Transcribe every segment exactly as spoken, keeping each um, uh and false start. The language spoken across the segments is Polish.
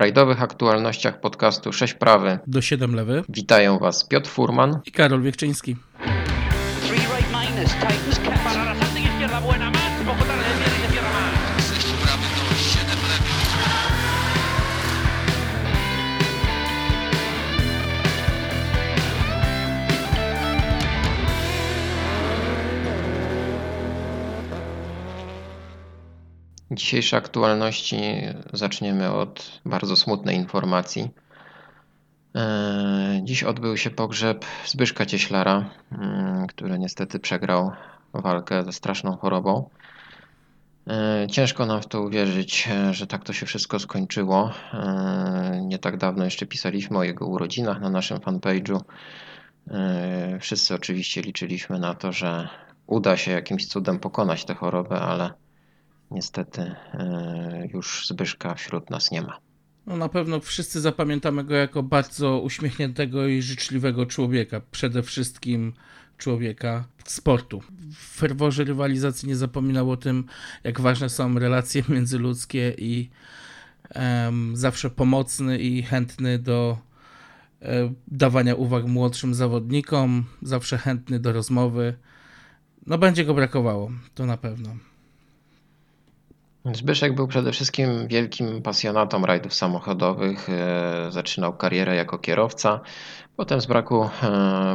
rajdowych aktualnościach podcastu sześć prawy do siedem lewy. Witają Was Piotr Furman i Karol Wiechczyński. Dzisiejsze aktualności zaczniemy od bardzo smutnej informacji. Dziś odbył się pogrzeb Zbyszka Cieślara, który niestety przegrał walkę ze straszną chorobą. Ciężko nam w to uwierzyć, że tak to się wszystko skończyło. Nie tak dawno jeszcze pisaliśmy o jego urodzinach na naszym fanpage'u. Wszyscy oczywiście liczyliśmy na to, że uda się jakimś cudem pokonać tę chorobę, ale niestety już Zbyszka wśród nas nie ma. No na pewno wszyscy zapamiętamy go jako bardzo uśmiechniętego i życzliwego człowieka. Przede wszystkim człowieka sportu. W ferworze rywalizacji nie zapominał o tym, jak ważne są relacje międzyludzkie i um, zawsze pomocny i chętny do um, dawania uwag młodszym zawodnikom, zawsze chętny do rozmowy. No będzie go brakowało, to na pewno. Zbyszek był przede wszystkim wielkim pasjonatą rajdów samochodowych. Zaczynał karierę jako kierowca. Potem z braku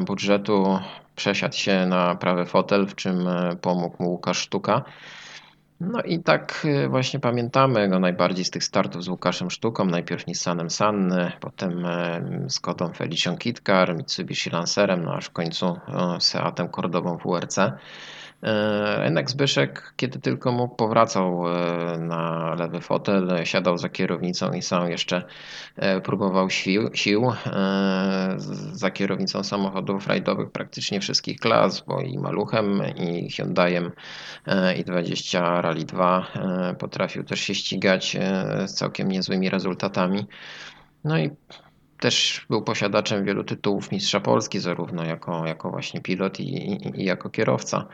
budżetu przesiadł się na prawy fotel, w czym pomógł mu Łukasz Sztuka. No i tak właśnie pamiętamy go najbardziej z tych startów z Łukaszem Sztuką. Najpierw Nissanem Sanny, potem z Kotą Felicią Kit Car, Mitsubishi Lancerem, no aż w końcu Seatem Cordobą w U R C. Jednak Zbyszek, kiedy tylko mógł, powracał na lewy fotel, siadał za kierownicą i sam jeszcze próbował sił, sił za kierownicą samochodów rajdowych praktycznie wszystkich klas, bo i Maluchem, i Hyundaiem, i dwadzieścia Rally dwa potrafił też się ścigać z całkiem niezłymi rezultatami. No i też był posiadaczem wielu tytułów mistrza Polski, zarówno jako, jako właśnie pilot i, i, i jako kierowca.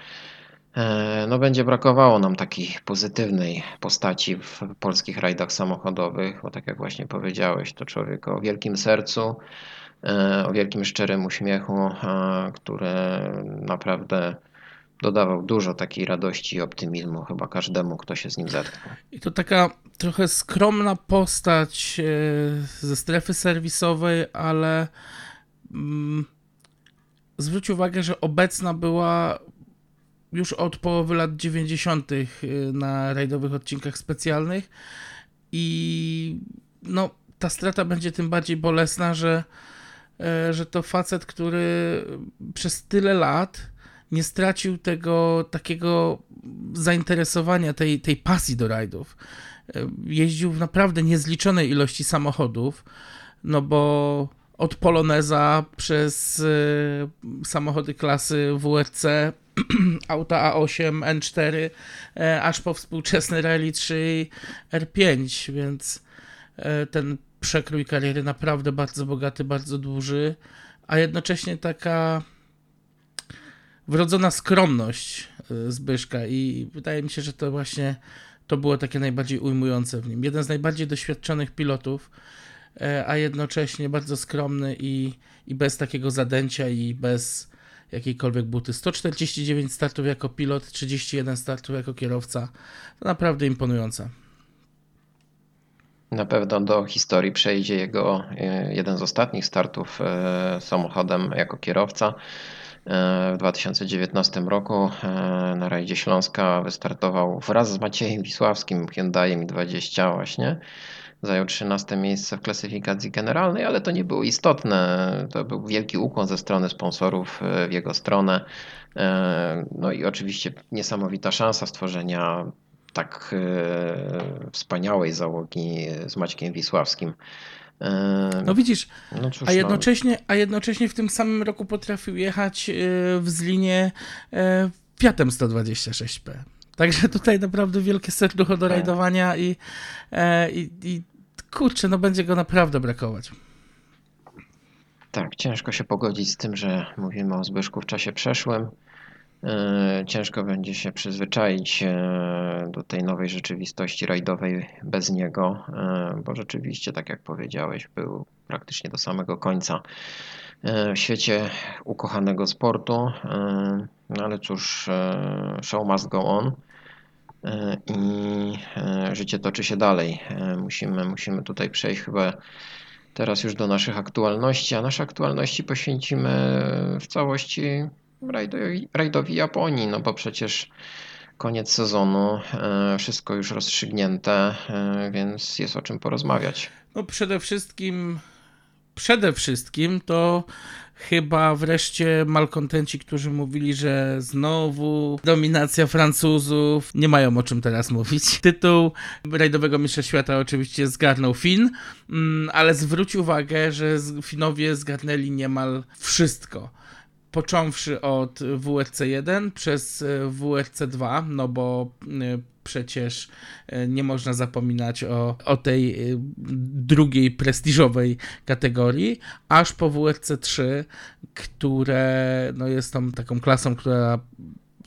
No będzie brakowało nam takiej pozytywnej postaci w polskich rajdach samochodowych, bo tak jak właśnie powiedziałeś, to człowiek o wielkim sercu, o wielkim szczerym uśmiechu, który naprawdę dodawał dużo takiej radości i optymizmu chyba każdemu, kto się z nim zetknął. I to taka trochę skromna postać ze strefy serwisowej, ale mm, zwróć uwagę, że obecna była już od połowy lat dziewięćdziesiątych na rajdowych odcinkach specjalnych i no, ta strata będzie tym bardziej bolesna, że, że to facet, który przez tyle lat nie stracił tego takiego zainteresowania, tej, tej pasji do rajdów. Jeździł w naprawdę niezliczonej ilości samochodów, no bo od Poloneza przez y, samochody klasy W R C, auta A osiem, N cztery, y, aż po współczesne Rally trzy i R pięć, więc y, ten przekrój kariery naprawdę bardzo bogaty, bardzo duży, a jednocześnie taka wrodzona skromność Zbyszka i wydaje mi się, że to właśnie to było takie najbardziej ujmujące w nim. Jeden z najbardziej doświadczonych pilotów, a jednocześnie bardzo skromny i, i bez takiego zadęcia i bez jakiejkolwiek buty. sto czterdzieści dziewięć startów jako pilot, trzydzieści jeden startów jako kierowca. To naprawdę imponujące. Na pewno do historii przejdzie jego jeden z ostatnich startów samochodem jako kierowca. W dwa tysiące dziewiętnastym roku na rajdzie Śląska wystartował wraz z Maciejem Wisławskim, Hyundaiem dwadzieścia właśnie. Zajął trzynaste miejsce w klasyfikacji generalnej, ale to nie było istotne. To był wielki ukłon ze strony sponsorów w jego stronę. No i oczywiście niesamowita szansa stworzenia tak wspaniałej załogi z Maćkiem Wisławskim. No widzisz, no cóż, a, jednocześnie, no. a jednocześnie w tym samym roku potrafił jechać w Zlinie Fiatem sto dwadzieścia sześć P. Także tutaj naprawdę wielkie serducho do rajdowania i, i, i kurczę, no będzie go naprawdę brakować. Tak, ciężko się pogodzić z tym, że mówimy o Zbyszku w czasie przeszłym. Ciężko będzie się przyzwyczaić do tej nowej rzeczywistości rajdowej bez niego, bo rzeczywiście, tak jak powiedziałeś, był praktycznie do samego końca w świecie ukochanego sportu. No ale cóż, show must go on i życie toczy się dalej. Musimy, musimy tutaj przejść chyba teraz już do naszych aktualności, a nasze aktualności poświęcimy w całości Rajdowi, rajdowi Japonii, no bo przecież koniec sezonu, wszystko już rozstrzygnięte, więc jest o czym porozmawiać. No przede wszystkim, przede wszystkim to chyba wreszcie malkontenci, którzy mówili, że znowu dominacja Francuzów, nie mają o czym teraz mówić. Tytuł rajdowego mistrza świata oczywiście zgarnął Fin, ale zwróć uwagę, że Finowie zgarnęli niemal wszystko. Począwszy od W R C jeden przez W R C dwa, no bo przecież nie można zapominać o, o tej drugiej prestiżowej kategorii, aż po W R C trzy, które no jest tą taką klasą, która...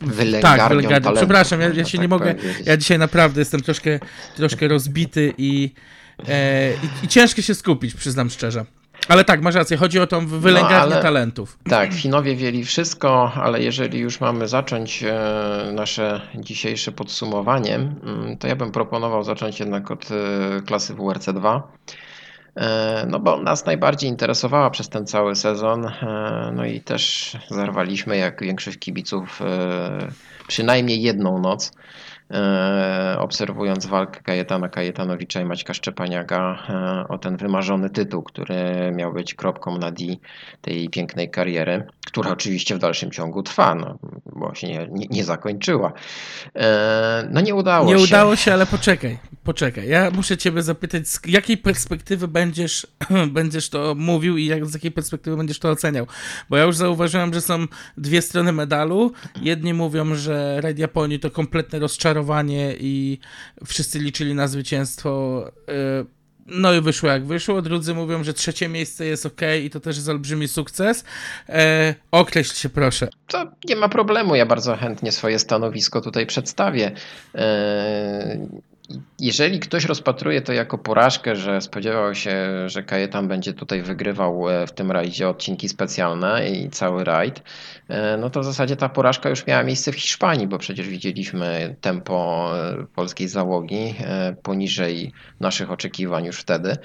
Wylęgarnią tak, przepraszam, ja, ja się tak nie mogę, powiedzieć. Ja dzisiaj naprawdę jestem troszkę, troszkę rozbity i, e, i, i ciężko się skupić, przyznam szczerze. Ale tak, masz rację, chodzi o tą wylęgarnię no, talentów. Tak, Finowie wzięli wszystko, ale jeżeli już mamy zacząć nasze dzisiejsze podsumowanie, to ja bym proponował zacząć jednak od klasy W R C dwa, no bo nas najbardziej interesowała przez ten cały sezon, no i też zarwaliśmy jak większość kibiców przynajmniej jedną noc, obserwując walkę Kajetana Kajetanowicza i Maćka Szczepaniaka o ten wymarzony tytuł, który miał być kropką na D tej pięknej kariery, która oczywiście w dalszym ciągu trwa, no, bo się nie, nie, nie zakończyła. No nie udało się. Nie udało się, ale poczekaj, poczekaj. Ja muszę ciebie zapytać, z jakiej perspektywy będziesz, będziesz to mówił i jak, z jakiej perspektywy będziesz to oceniał? Bo ja już zauważyłem, że są dwie strony medalu. Jedni mówią, że Rajd Japonii to kompletne rozczarowanie i wszyscy liczyli na zwycięstwo, no i wyszło jak wyszło. Drudzy mówią, że trzecie miejsce jest ok i to też jest olbrzymi sukces. Określ się proszę. To nie ma problemu, ja bardzo chętnie swoje stanowisko tutaj przedstawię. Jeżeli ktoś rozpatruje to jako porażkę, że spodziewał się, że Kajetan będzie tutaj wygrywał w tym rajdzie odcinki specjalne i cały rajd, no to w zasadzie ta porażka już miała miejsce w Hiszpanii, bo przecież widzieliśmy tempo polskiej załogi poniżej naszych oczekiwań już wtedy.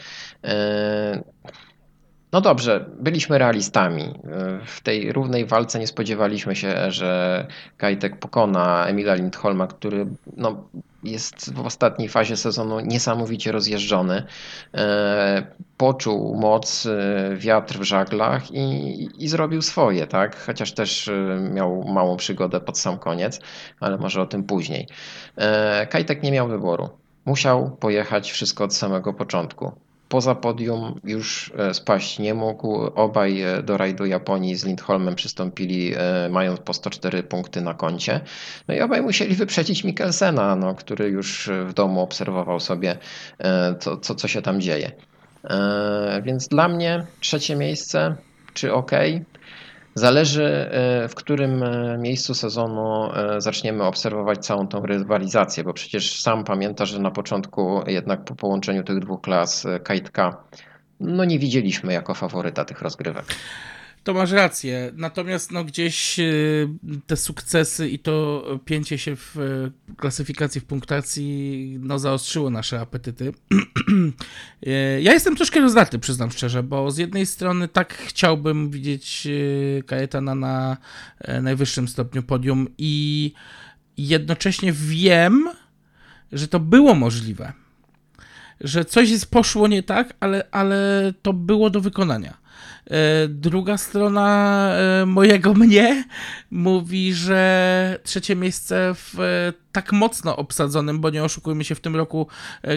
No dobrze, byliśmy realistami. W tej równej walce nie spodziewaliśmy się, że Kajtek pokona Emila Lindholma, który no, jest w ostatniej fazie sezonu niesamowicie rozjeżdżony. Poczuł moc, wiatr w żaglach i, i zrobił swoje, tak? Chociaż też miał małą przygodę pod sam koniec, ale może o tym później. Kajtek nie miał wyboru. Musiał pojechać wszystko od samego początku. Poza podium już spaść nie mógł. Obaj do rajdu Japonii z Lindholmem przystąpili mając po sto cztery punkty na koncie. No i obaj musieli wyprzedzić Mikkelsena, no, który już w domu obserwował sobie co, co, co się tam dzieje. Więc dla mnie trzecie miejsce, czy ok? Zależy, w którym miejscu sezonu zaczniemy obserwować całą tą rywalizację, bo przecież sam pamiętasz, że na początku jednak po połączeniu tych dwóch klas Kajtka no nie widzieliśmy jako faworyta tych rozgrywek. To masz rację, natomiast no gdzieś te sukcesy i to pięcie się w klasyfikacji, w punktacji no zaostrzyło nasze apetyty. Ja jestem troszkę rozdarty, przyznam szczerze, bo z jednej strony tak chciałbym widzieć Kajetana na najwyższym stopniu podium i jednocześnie wiem, że to było możliwe, że coś jest poszło nie tak, ale, ale to było do wykonania. Druga strona mojego mnie mówi, że trzecie miejsce w tak mocno obsadzonym, bo nie oszukujmy się, w tym roku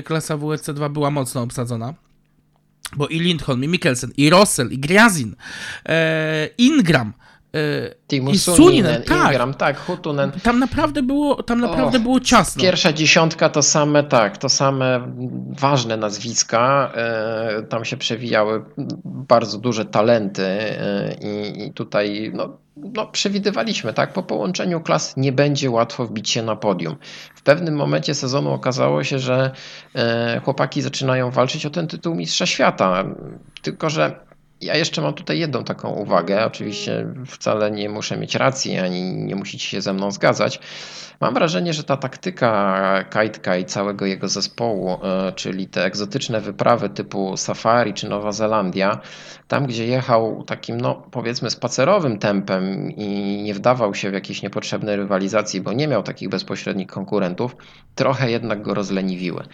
klasa W R C dwa była mocno obsadzona, bo i Lindholm, i Mikkelsen, i Russell, i Gryazin, Ingram, Timo Suninen, tak. Ingram, tak, Huttunen. Tam naprawdę było, tam naprawdę oh, było ciasno. Pierwsza dziesiątka to same, tak, to same ważne nazwiska. Tam się przewijały bardzo duże talenty i, i tutaj no, no, przewidywaliśmy, tak, po połączeniu klas nie będzie łatwo wbić się na podium. W pewnym momencie sezonu okazało się, że chłopaki zaczynają walczyć o ten tytuł mistrza świata. Tylko że ja jeszcze mam tutaj jedną taką uwagę, oczywiście wcale nie muszę mieć racji, ani nie musicie się ze mną zgadzać. Mam wrażenie, że ta taktyka Kajtka i całego jego zespołu, czyli te egzotyczne wyprawy typu safari czy Nowa Zelandia, tam gdzie jechał takim, no powiedzmy, spacerowym tempem i nie wdawał się w jakieś niepotrzebne rywalizacje, bo nie miał takich bezpośrednich konkurentów, trochę jednak go rozleniwiły.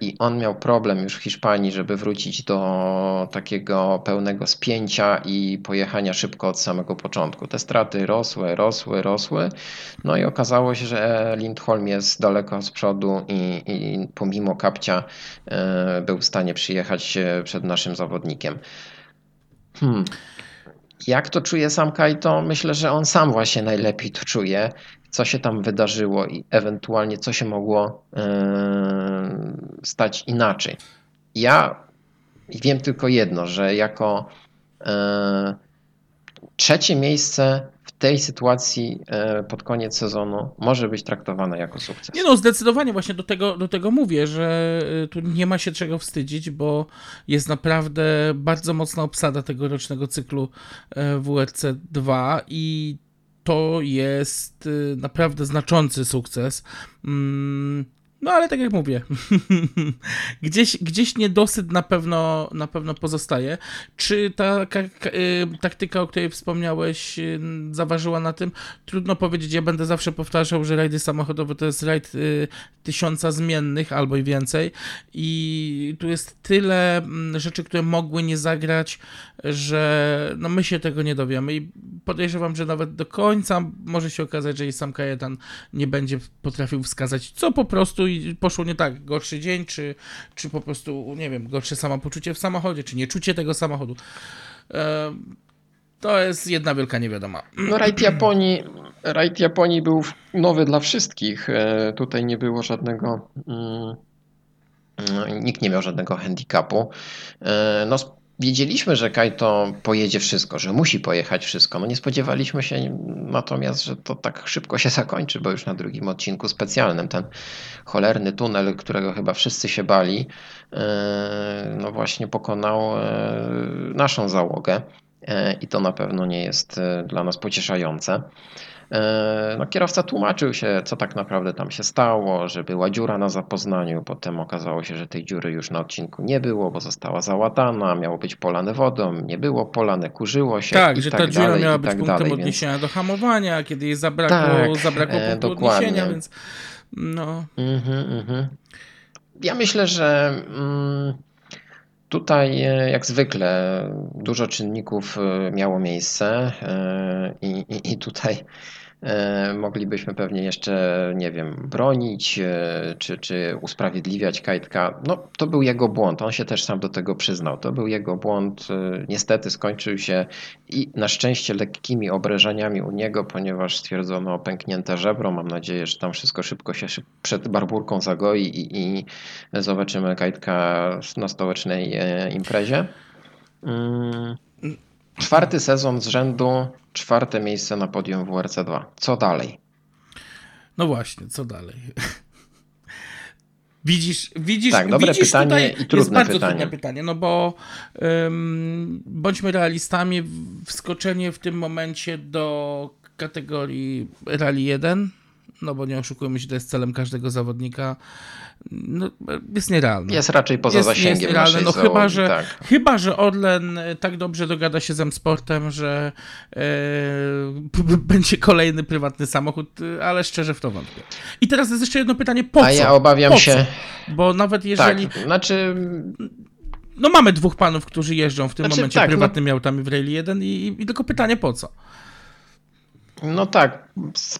I on miał problem już w Hiszpanii, żeby wrócić do takiego pełnego spięcia i pojechania szybko od samego początku. Te straty rosły, rosły, rosły. No i okazało Okazało się, że Lindholm jest daleko z przodu i, i pomimo kapcia y, był w stanie przyjechać przed naszym zawodnikiem. Hmm. Jak to czuje sam Kaj, to myślę, że on sam właśnie najlepiej to czuje, co się tam wydarzyło i ewentualnie co się mogło y, stać inaczej. Ja wiem tylko jedno, że jako y, trzecie miejsce tej sytuacji pod koniec sezonu może być traktowane jako sukces. Nie no, zdecydowanie właśnie do tego, do tego mówię, że tu nie ma się czego wstydzić, bo jest naprawdę bardzo mocna obsada tegorocznego cyklu W R C dwa i to jest naprawdę znaczący sukces. No ale tak jak mówię, gdzieś, gdzieś niedosyt na pewno, na pewno pozostaje. Czy ta k- k- taktyka, o której wspomniałeś, zaważyła na tym? Trudno powiedzieć, ja będę zawsze powtarzał, że rajdy samochodowe to jest rajd y, tysiąca zmiennych albo i więcej i tu jest tyle rzeczy, które mogły nie zagrać, że no my się tego nie dowiemy i podejrzewam, że nawet do końca może się okazać, że i sam Kajetan nie będzie potrafił wskazać, co po prostu poszło nie tak, gorszy dzień, czy, czy po prostu, nie wiem, gorsze samopoczucie w samochodzie, czy nieczucie tego samochodu. To jest jedna wielka niewiadoma. No, rajd Japonii, rajd Japonii był nowy dla wszystkich. Tutaj nie było żadnego, nikt nie miał żadnego handicapu. No, wiedzieliśmy, że Kaito pojedzie wszystko, że musi pojechać wszystko. No nie spodziewaliśmy się natomiast, że to tak szybko się zakończy, bo już na drugim odcinku specjalnym ten cholerny tunel, którego chyba wszyscy się bali, no właśnie pokonał naszą załogę i to na pewno nie jest dla nas pocieszające. No, kierowca tłumaczył się, co tak naprawdę tam się stało, że była dziura na zapoznaniu, potem okazało się, że tej dziury już na odcinku nie było, bo została załatana, miało być polane wodą, nie było polane, kurzyło się tak, i że tak ta dziura dalej, miała być tak punktem dalej, odniesienia więc do hamowania, kiedy jej zabrakło, tak, zabrakło e, punktu dokładnie. Odniesienia, więc no. Mm-hmm, mm-hmm. Ja myślę, że Mm, tutaj jak zwykle dużo czynników miało miejsce i, i, i tutaj moglibyśmy pewnie jeszcze, nie wiem, bronić czy, czy usprawiedliwiać Kajtka. No, to był jego błąd, on się też sam do tego przyznał. To był jego błąd, niestety skończył się i na szczęście lekkimi obrażeniami u niego, ponieważ stwierdzono pęknięte żebro. Mam nadzieję, że tam wszystko szybko się szyb- przed barburką zagoi i, i zobaczymy Kajtka na stołecznej imprezie. Mm. Czwarty sezon z rzędu, czwarte miejsce na podium W R C dwa. Co dalej? No właśnie, co dalej? Widzisz, widzisz, tak, dobre widzisz pytanie tutaj, i trudne jest bardzo pytanie. Trudne pytanie, no bo ym, bądźmy realistami, wskoczenie w tym momencie do kategorii Rally jeden, no bo nie oszukujmy się, to jest celem każdego zawodnika, no, jest nierealne. Jest raczej poza jest, zasięgiem jest naszej no, załogi, chyba, że, tak. Chyba, że Orlen tak dobrze dogada się z M-Sportem, że yy, b- b- będzie kolejny prywatny samochód, ale szczerze w to wątpię. I teraz jest jeszcze jedno pytanie, po co? A ja obawiam po się. Co? Bo nawet jeżeli tak, znaczy no mamy dwóch panów, którzy jeżdżą w tym znaczy, momencie tak, prywatnymi no autami w Rally jeden i, i tylko pytanie, po co? No tak,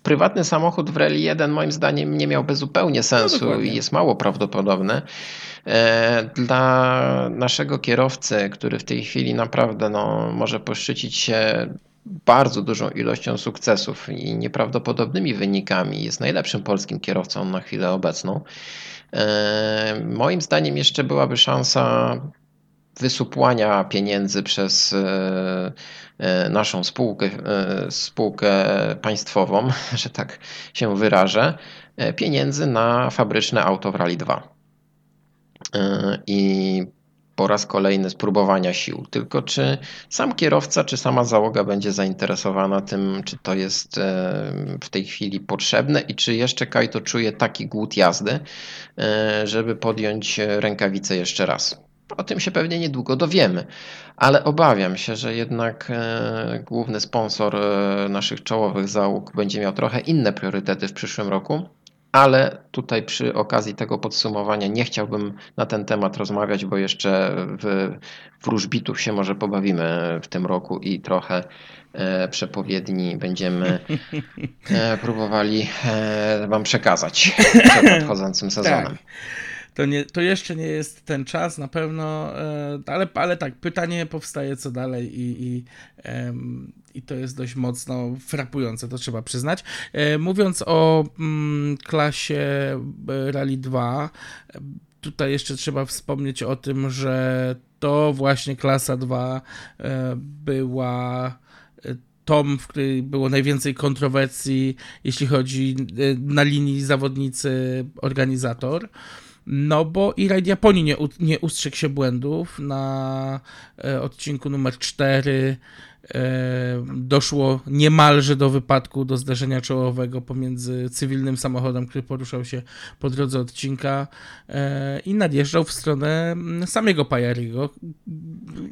prywatny samochód w Rally jeden moim zdaniem nie miałby zupełnie sensu no i jest mało prawdopodobne. Dla naszego kierowcy, który w tej chwili naprawdę no, może poszczycić się bardzo dużą ilością sukcesów i nieprawdopodobnymi wynikami. Jest najlepszym polskim kierowcą na chwilę obecną. E, moim zdaniem jeszcze byłaby szansa wysupłania pieniędzy przez e, e, naszą spółkę, e, spółkę państwową, że tak się wyrażę, e, pieniędzy na fabryczne auto w Rally dwa. E, i po raz kolejny spróbowania sił. Tylko czy sam kierowca, czy sama załoga będzie zainteresowana tym, czy to jest w tej chwili potrzebne i czy jeszcze Kajto czuje taki głód jazdy, żeby podjąć rękawice jeszcze raz. O tym się pewnie niedługo dowiemy, ale obawiam się, że jednak główny sponsor naszych czołowych załóg będzie miał trochę inne priorytety w przyszłym roku. Ale tutaj przy okazji tego podsumowania nie chciałbym na ten temat rozmawiać, bo jeszcze w wróżbitów się może pobawimy w tym roku i trochę e, przepowiedni będziemy e, próbowali e, wam przekazać przed nadchodzącym sezonem. Tak. To, nie, to jeszcze nie jest ten czas na pewno, e, ale, ale tak, pytanie powstaje co dalej i... i e, I to jest dość mocno frapujące, to trzeba przyznać. Mówiąc o mm, klasie Rally dwa, tutaj jeszcze trzeba wspomnieć o tym, że to właśnie klasa dwa była tom, w której było najwięcej kontrowersji, jeśli chodzi na linii zawodnicy-organizator. No bo i Raid Japonii nie, nie ustrzegł się błędów. Na odcinku numer cztery doszło niemalże do wypadku, do zderzenia czołowego pomiędzy cywilnym samochodem, który poruszał się po drodze odcinka i nadjeżdżał w stronę samego Pajariego.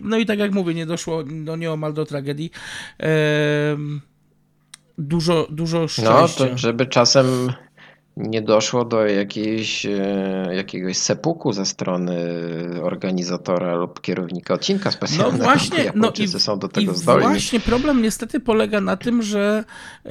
No i tak jak mówię, nie doszło no nieomal do tragedii. Dużo, dużo szczęścia. No to żeby czasem nie doszło do jakiejś, jakiegoś sepuku ze strony organizatora lub kierownika odcinka specjalnego. No właśnie, no i, są do tego i zdolni. Właśnie problem niestety polega na tym, że e,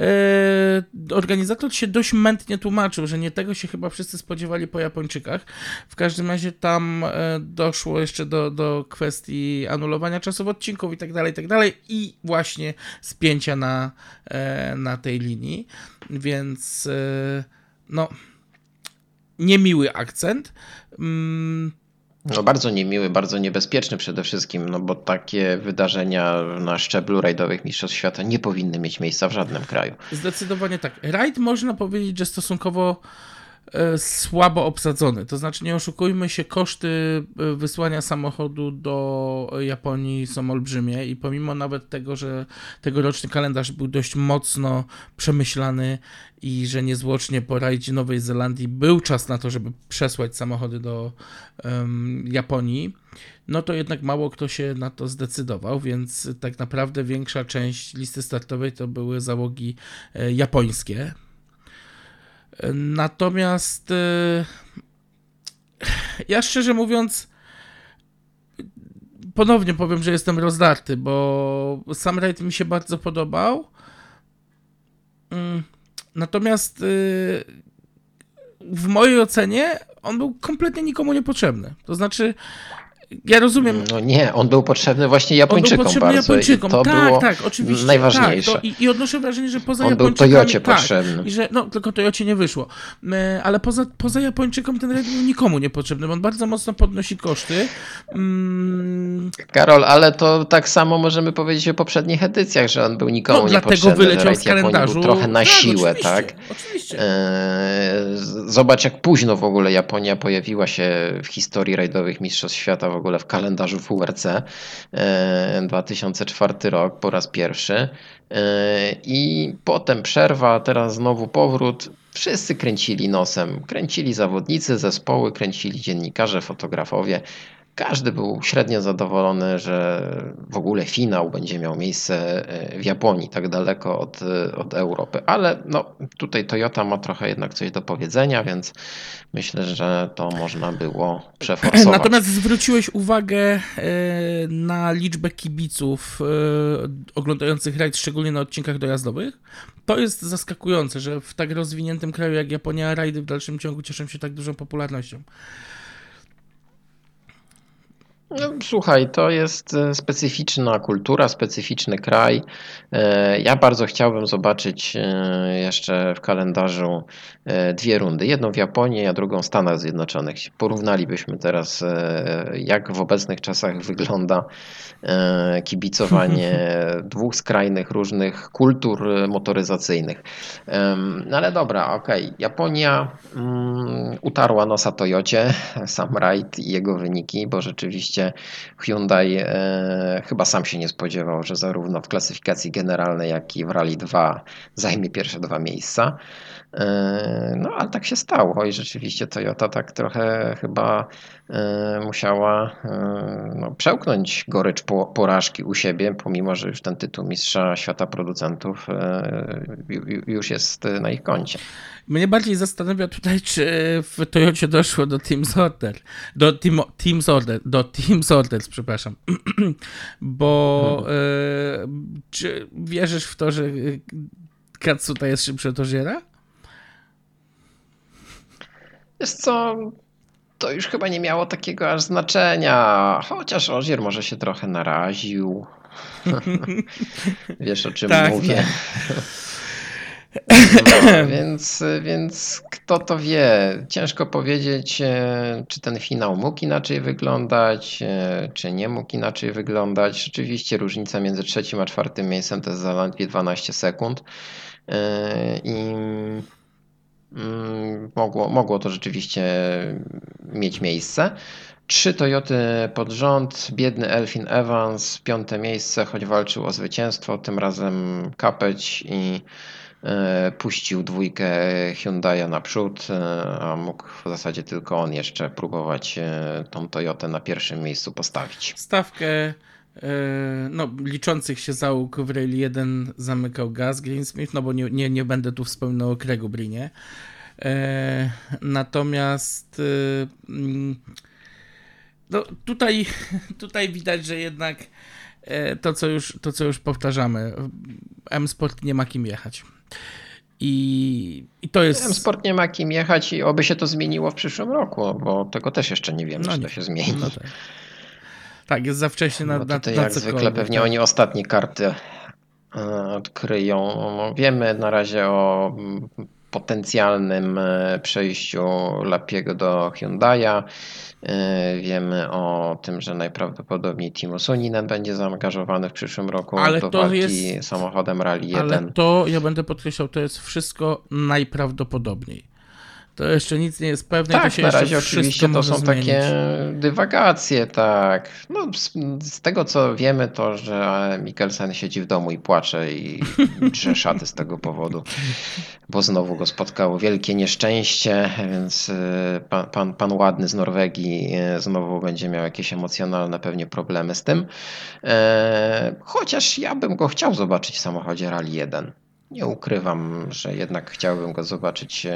organizator się dość mętnie tłumaczył, że nie tego się chyba wszyscy spodziewali po Japończykach. W każdym razie tam e, doszło jeszcze do, do kwestii anulowania czasów odcinków i tak dalej, i tak dalej i właśnie spięcia na, e, na tej linii, więc e, no, niemiły akcent. Mm. No bardzo niemiły, bardzo niebezpieczny przede wszystkim, no bo takie wydarzenia na szczeblu rajdowych mistrzostw świata nie powinny mieć miejsca w żadnym kraju. Zdecydowanie tak. Rajd można powiedzieć, że stosunkowo e, słabo obsadzony. To znaczy nie oszukujmy się, koszty wysłania samochodu do Japonii są olbrzymie i pomimo nawet tego, że tegoroczny kalendarz był dość mocno przemyślany, i że niezwłocznie po rajdzie Nowej Zelandii był czas na to, żeby przesłać samochody do um, Japonii, no to jednak mało kto się na to zdecydował, więc tak naprawdę większa część listy startowej to były załogi e, japońskie. E, natomiast e, ja szczerze mówiąc ponownie powiem, że jestem rozdarty, bo sam rajd mi się bardzo podobał. Mm. Natomiast yy, w mojej ocenie on był kompletnie nikomu niepotrzebny. To znaczy, ja rozumiem... No nie, on był potrzebny właśnie Japończykom on był potrzebny bardzo. Japończykom. To tak, było tak, oczywiście. Najważniejsze. Tak, to, i, I odnoszę wrażenie, że poza on Japończykami... On był Toyocie tak, potrzebny. I że, no, tylko Toyocie nie wyszło. My, ale poza, poza Japończykom ten rajd był nikomu niepotrzebny. On bardzo mocno podnosi koszty. Mm. Karol, ale to tak samo możemy powiedzieć o poprzednich edycjach, że on był nikomu no, niepotrzebny. Dlatego wyleciał z kalendarzu. Był trochę na tak, siłę, oczywiście, tak? Oczywiście. Zobacz, jak późno w ogóle Japonia pojawiła się w historii rajdowych mistrzostw świata w ogóle w kalendarzu w U R C, dwa tysiące czwarty rok po raz pierwszy i potem przerwa, teraz znowu powrót. Wszyscy kręcili nosem, kręcili zawodnicy, zespoły, kręcili dziennikarze, fotografowie. Każdy był średnio zadowolony, że w ogóle finał będzie miał miejsce w Japonii, tak daleko od, od Europy. Ale no, tutaj Toyota ma trochę jednak coś do powiedzenia, więc myślę, że to można było przeforsować. Natomiast zwróciłeś uwagę na liczbę kibiców oglądających rajd, szczególnie na odcinkach dojazdowych. To jest zaskakujące, że w tak rozwiniętym kraju jak Japonia rajdy w dalszym ciągu cieszą się tak dużą popularnością. No, słuchaj, to jest specyficzna kultura, specyficzny kraj. Ja bardzo chciałbym zobaczyć jeszcze w kalendarzu dwie rundy. Jedną w Japonii, a drugą w Stanach Zjednoczonych. Porównalibyśmy teraz, jak w obecnych czasach wygląda kibicowanie dwóch skrajnych różnych kultur motoryzacyjnych. Ale dobra, okej. Okay. Japonia um, utarła nosa Toyocie, Sam Raid i jego wyniki, bo rzeczywiście Hyundai e, chyba sam się nie spodziewał, że zarówno w klasyfikacji generalnej, jak i w Rally dwa zajmie pierwsze dwa miejsca. E, no ale tak się stało i rzeczywiście Toyota tak trochę chyba e, musiała e, no, przełknąć gorycz po, porażki u siebie, pomimo że już ten tytuł mistrza świata producentów e, już jest na ich koncie. Mnie bardziej zastanawia tutaj, czy w Toyocie doszło do Team's Order, do team, team's order, do Team's Orders, przepraszam, bo hmm. y, czy wierzysz w to, że Katsuta jest szybszy od Ogiera? Wiesz co, to już chyba nie miało takiego aż znaczenia, chociaż Ogier może się trochę naraził. Wiesz, o czym tak, mówię. No, więc, więc kto to wie, ciężko powiedzieć, czy ten finał mógł inaczej wyglądać, czy nie mógł inaczej wyglądać. Rzeczywiście różnica między trzecim a czwartym miejscem to jest zaledwie dwanaście sekund i mogło, mogło to rzeczywiście mieć miejsce. Trzy Toyoty pod rząd, biedny Elfin Evans, piąte miejsce, choć walczył o zwycięstwo, tym razem kapeć i puścił dwójkę Hyundai'a naprzód, a mógł w zasadzie tylko on jeszcze próbować tą Toyotę na pierwszym miejscu postawić. Stawkę no, liczących się załóg w Rally jeden zamykał Gus Greensmith, no bo nie, nie, nie będę tu wspominał o Craigu Brinie. Natomiast no, tutaj, tutaj widać, że jednak to co, już, to, co już powtarzamy, M-Sport nie ma kim jechać. I, i to jest... M-Sport nie ma kim jechać i oby się to zmieniło w przyszłym roku, bo tego też jeszcze nie wiemy, no czy nie. to się zmieni. No tak. tak, jest za wcześnie na, no na, na jak zwykle pewnie tak. Oni ostatnie karty odkryją. Wiemy na razie o potencjalnym przejściu Lappiego do Hyundai'a. Wiemy o tym, że najprawdopodobniej Timo Suninen będzie zaangażowany w przyszłym roku ale do to walki jest, samochodem Rally jeden. Ale to, ja będę podkreślał, to jest wszystko najprawdopodobniej. To jeszcze nic nie jest pewne. Tak, to się na razie oczywiście to są zmienić. Takie dywagacje, tak. No, z, z tego co wiemy to, że Mikkelsen siedzi w domu i płacze i drze szaty z tego powodu, bo znowu go spotkało wielkie nieszczęście, więc pan, pan, pan ładny z Norwegii znowu będzie miał jakieś emocjonalne pewnie problemy z tym. E, chociaż ja bym go chciał zobaczyć w samochodzie Rally jeden. Nie ukrywam, że jednak chciałbym go zobaczyć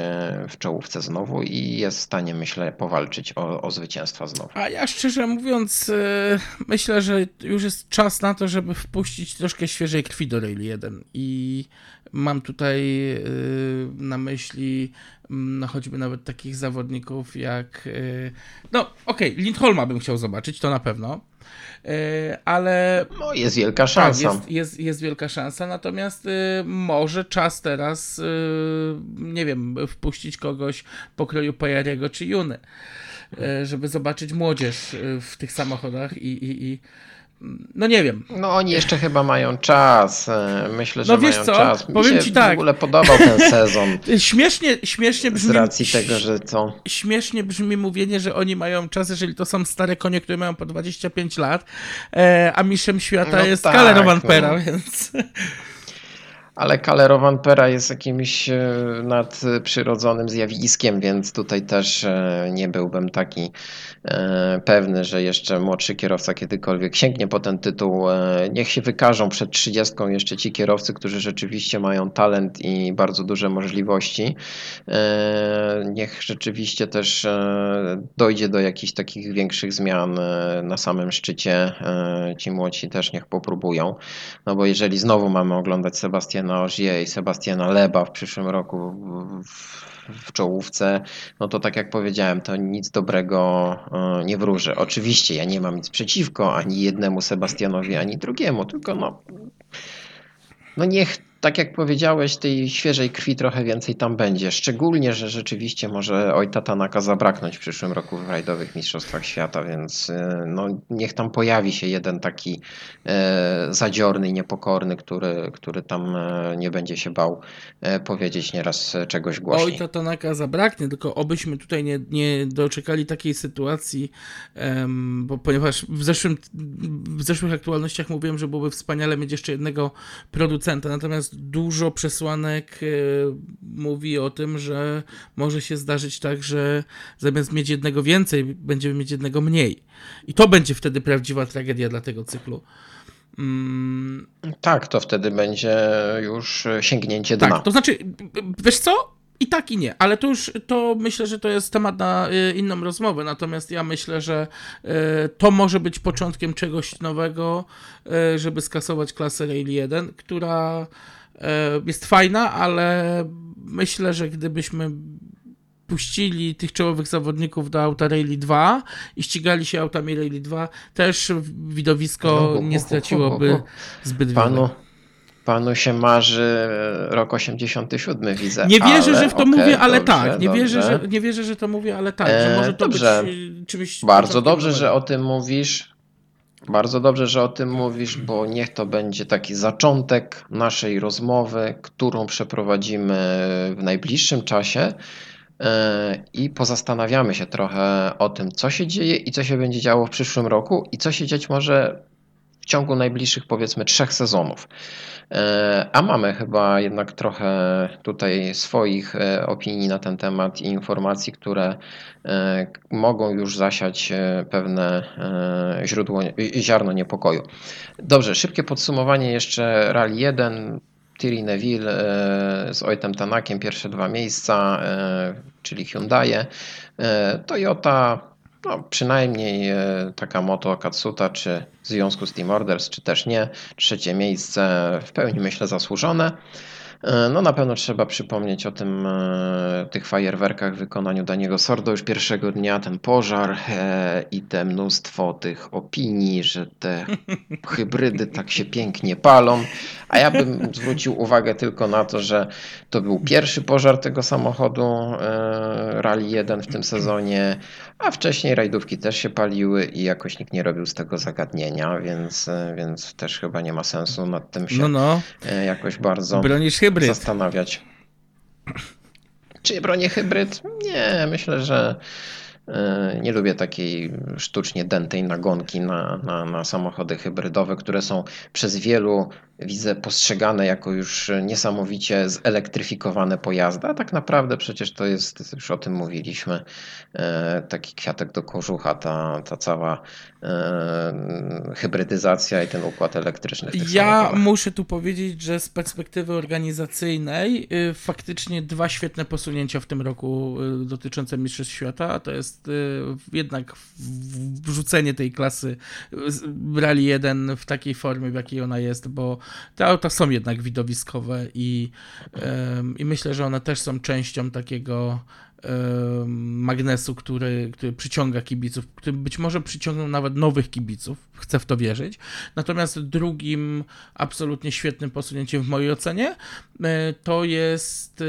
w czołówce znowu i jest w stanie, myślę, powalczyć o, o zwycięstwa znowu. A ja szczerze mówiąc, myślę, że już jest czas na to, żeby wpuścić troszkę świeżej krwi do Rally jeden i mam tutaj na myśli no choćby nawet takich zawodników jak... No okej, okay, Lindholma bym chciał zobaczyć, to na pewno. Ale no jest wielka szansa. Tak, jest, jest, jest wielka szansa, natomiast y, może czas teraz, y, nie wiem, wpuścić kogoś pokroju Pajariego czy Juny, y, żeby zobaczyć młodzież w tych samochodach i, i, i no nie wiem. No oni jeszcze chyba mają czas. Myślę, że no wiesz mają co? czas. Mi Powiem się ci tak. w ogóle podobał ten sezon. śmiesznie, śmiesznie brzmi. Z racji tego, że co? Śmiesznie brzmi mówienie, że oni mają czas, jeżeli to są stare konie, które mają po dwadzieścia pięć lat, a mistrzem świata no jest tak, Kalle Rovanperä, no. więc... Ale Kalle Rovanperä jest jakimś nadprzyrodzonym zjawiskiem, więc tutaj też nie byłbym taki pewny, że jeszcze młodszy kierowca kiedykolwiek sięgnie po ten tytuł. Niech się wykażą przed trzydziestką jeszcze ci kierowcy, którzy rzeczywiście mają talent i bardzo duże możliwości. Niech rzeczywiście też dojdzie do jakichś takich większych zmian na samym szczycie. Ci młodzi też niech popróbują. No bo jeżeli znowu mamy oglądać Sebastiana Sebastiana Ogier i Sebastiana Leba w przyszłym roku w, w czołówce, no to tak jak powiedziałem, to nic dobrego nie wróży. Oczywiście ja nie mam nic przeciwko ani jednemu Sebastianowi, ani drugiemu, tylko no, no niech, tak jak powiedziałeś, tej świeżej krwi trochę więcej tam będzie. Szczególnie, że rzeczywiście może Ojta Tanaka zabraknąć w przyszłym roku w rajdowych mistrzostwach świata, więc no, niech tam pojawi się jeden taki e, zadziorny i niepokorny, który, który tam e, nie będzie się bał e, powiedzieć nieraz czegoś głośniej. Ojta Tanaka zabraknie, tylko obyśmy tutaj nie, nie doczekali takiej sytuacji, em, bo ponieważ w, zeszłym, w zeszłych aktualnościach mówiłem, że byłoby wspaniale mieć jeszcze jednego producenta, natomiast dużo przesłanek y, mówi o tym, że może się zdarzyć tak, że zamiast mieć jednego więcej, będziemy mieć jednego mniej. I to będzie wtedy prawdziwa tragedia dla tego cyklu. Mm. Tak, to wtedy będzie już sięgnięcie dna. Tak, to znaczy, wiesz co? I tak i nie, ale to już to myślę, że to jest temat na y, inną rozmowę, natomiast ja myślę, że y, to może być początkiem czegoś nowego, y, żeby skasować klasę Rail jeden, która y, jest fajna, ale myślę, że gdybyśmy puścili tych czołowych zawodników do auta Rally dwa i ścigali się autami Rally dwa, też widowisko nie straciłoby zbyt wiele. Panu się marzy rok osiemdziesiąty siódmy, widzę. Nie wierzę, ale, że w to okay, mówię, ale dobrze, tak. Nie wierzę, że, nie wierzę, że to mówię, ale tak. Że może to dobrze. Być czymś... Bardzo dobrze, że o tym mówisz. Bardzo dobrze, że o tym mówisz, bo niech to będzie taki zaczątek naszej rozmowy, którą przeprowadzimy w najbliższym czasie. I pozastanawiamy się trochę o tym, co się dzieje i co się będzie działo w przyszłym roku i co się dziać może w ciągu najbliższych, powiedzmy, trzech sezonów. A mamy chyba jednak trochę tutaj swoich opinii na ten temat i informacji, które mogą już zasiać pewne źródło, ziarno niepokoju. Dobrze, szybkie podsumowanie jeszcze Rally jeden. Thierry Neuville z Ojtem Tanakiem, pierwsze dwa miejsca, czyli Hyundai, Toyota, no, przynajmniej Takamoto Katsuta, czy w związku z Team Orders, czy też nie. Trzecie miejsce w pełni, myślę, zasłużone. No na pewno trzeba przypomnieć o tym, tych fajerwerkach w wykonaniu Daniego Sordo już pierwszego dnia, ten pożar e, i te mnóstwo tych opinii, że te hybrydy tak się pięknie palą, a ja bym zwrócił uwagę tylko na to, że to był pierwszy pożar tego samochodu e, Rally jeden w tym sezonie, a wcześniej rajdówki też się paliły i jakoś nikt nie robił z tego zagadnienia, więc, więc też chyba nie ma sensu nad tym się no, no. E, jakoś bardzo... Bronisz hybryd. Zastanawiać. Czy bronię hybryd? Nie, myślę, że nie lubię takiej sztucznie dętej nagonki na, na, na samochody hybrydowe, które są przez wielu, widzę, postrzegane jako już niesamowicie zelektryfikowane pojazdy, a tak naprawdę przecież to jest, już o tym mówiliśmy, taki kwiatek do kożucha, ta, ta cała hybrydyzacja i ten układ elektryczny w tych Ja samochodach. Muszę tu powiedzieć, że z perspektywy organizacyjnej faktycznie dwa świetne posunięcia w tym roku dotyczące Mistrzostw Świata, a to jest jednak wrzucenie tej klasy Rally jeden w takiej formie, w jakiej ona jest, bo te auta są jednak widowiskowe i, i myślę, że one też są częścią takiego magnesu, który, który przyciąga kibiców, który być może przyciągnął nawet nowych kibiców, chcę w to wierzyć. Natomiast drugim absolutnie świetnym posunięciem w mojej ocenie to jest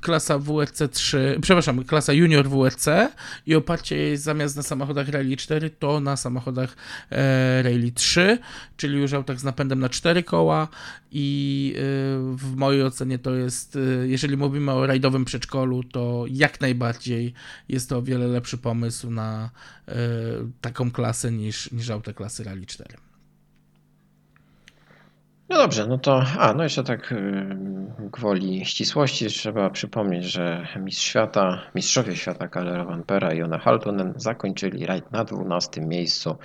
klasa W R C trzy, przepraszam, klasa Junior W R C i oparcie jej zamiast na samochodach Rally cztery to na samochodach e, Rally trzy, czyli już autach z napędem na cztery koła i y, w mojej ocenie to jest, y, jeżeli mówimy o rajdowym przedszkolu, to jak najbardziej jest to o wiele lepszy pomysł na y, taką klasę niż, niż auta klasy Rally cztery. No dobrze, no to, a no jeszcze tak gwoli ścisłości trzeba przypomnieć, że mistrz świata, mistrzowie świata Kalle Vanpera i Joona Haltonen zakończyli rajd na dwunastym miejscu,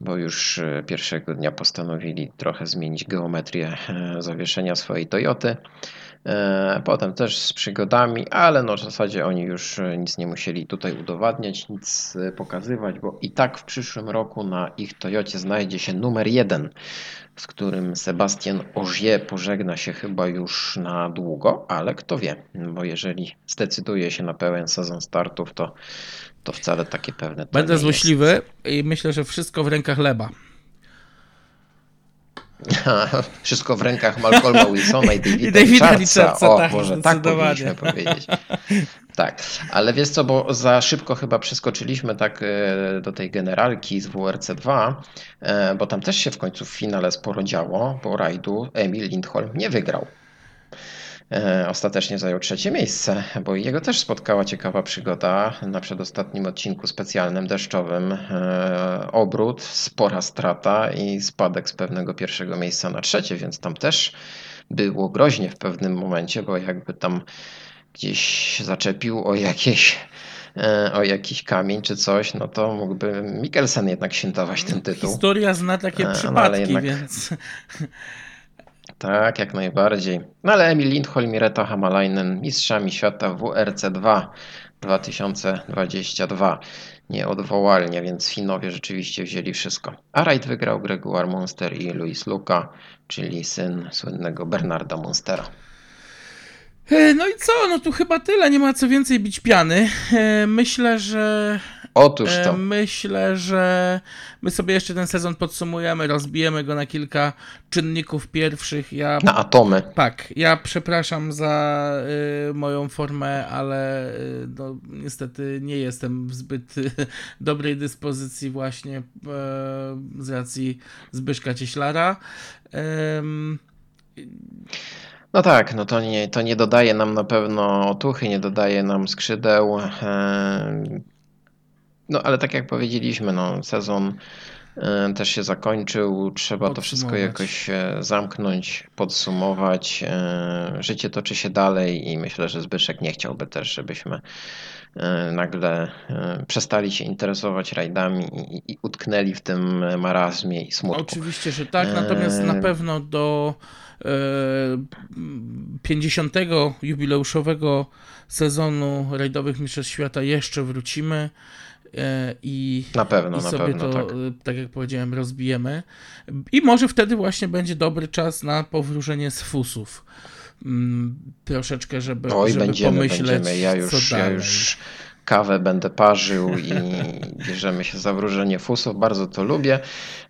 bo już pierwszego dnia postanowili trochę zmienić geometrię zawieszenia swojej Toyoty. Potem też z przygodami, ale no w zasadzie oni już nic nie musieli tutaj udowadniać, nic pokazywać, bo i tak w przyszłym roku na ich Toyocie znajdzie się numer jeden, z którym Sébastien Ogier pożegna się chyba już na długo, ale kto wie, bo jeżeli zdecyduje się na pełen sezon startów, to, to wcale takie pewne to Będę nie złośliwy jest. I myślę, że wszystko w rękach Leba. Wszystko w rękach Malcolma Wilsona i Davida, I Davida Richardsa. O, tak, może tak powinniśmy powiedzieć. Tak, ale wiesz co, bo za szybko chyba przeskoczyliśmy tak do tej generalki z W R C dwa, bo tam też się w końcu w finale sporo działo, bo rajdu Emil Lindholm nie wygrał. Ostatecznie zajął trzecie miejsce, bo jego też spotkała ciekawa przygoda na przedostatnim odcinku specjalnym deszczowym. Obrót, spora strata i spadek z pewnego pierwszego miejsca na trzecie, więc tam też było groźnie w pewnym momencie, bo jakby tam gdzieś zaczepił o jakieś o jakiś kamień czy coś, no to mógłby Mikkelsen jednak świętować ten tytuł. Historia zna takie przypadki, no, ale jednak... więc... Tak, jak najbardziej. No ale Emil Lindholm i Reta Hämäläinen mistrzami świata W R C dwa dwa tysiące dwudziesty drugi nieodwołalnie, więc Finowie rzeczywiście wzięli wszystko. A rajd wygrał Grégoire Monster i Luis Luka, czyli syn słynnego Bernarda Monstera. No i co? No tu chyba tyle, nie ma co więcej bić piany. Myślę, że... Otóż to. Myślę, że my sobie jeszcze ten sezon podsumujemy, rozbijemy go na kilka czynników pierwszych. Ja... Na atomy. Tak, ja przepraszam za y, moją formę, ale y, no, niestety nie jestem w zbyt y, dobrej dyspozycji właśnie y, z racji Zbyszka Cieślara. Y, y, No tak, no to nie, to nie dodaje nam na pewno otuchy, nie dodaje nam skrzydeł. No ale tak jak powiedzieliśmy, no, sezon też się zakończył, trzeba to wszystko jakoś zamknąć, podsumować. Życie toczy się dalej i myślę, że Zbyszek nie chciałby też, żebyśmy nagle przestali się interesować rajdami i, i utknęli w tym marazmie i smutku. Oczywiście, że tak, natomiast na pewno do pięćdziesiątego jubileuszowego sezonu rajdowych mistrzostw świata jeszcze wrócimy i, na pewno, i sobie na pewno, to, tak. tak jak powiedziałem, rozbijemy. I może wtedy właśnie będzie dobry czas na powróżenie z fusów. Troszeczkę, żeby, no i żeby będziemy, pomyśleć, będziemy. Ja już, co dalej. Ja już... Kawę będę parzył i bierzemy się za wróżenie fusów. Bardzo to lubię.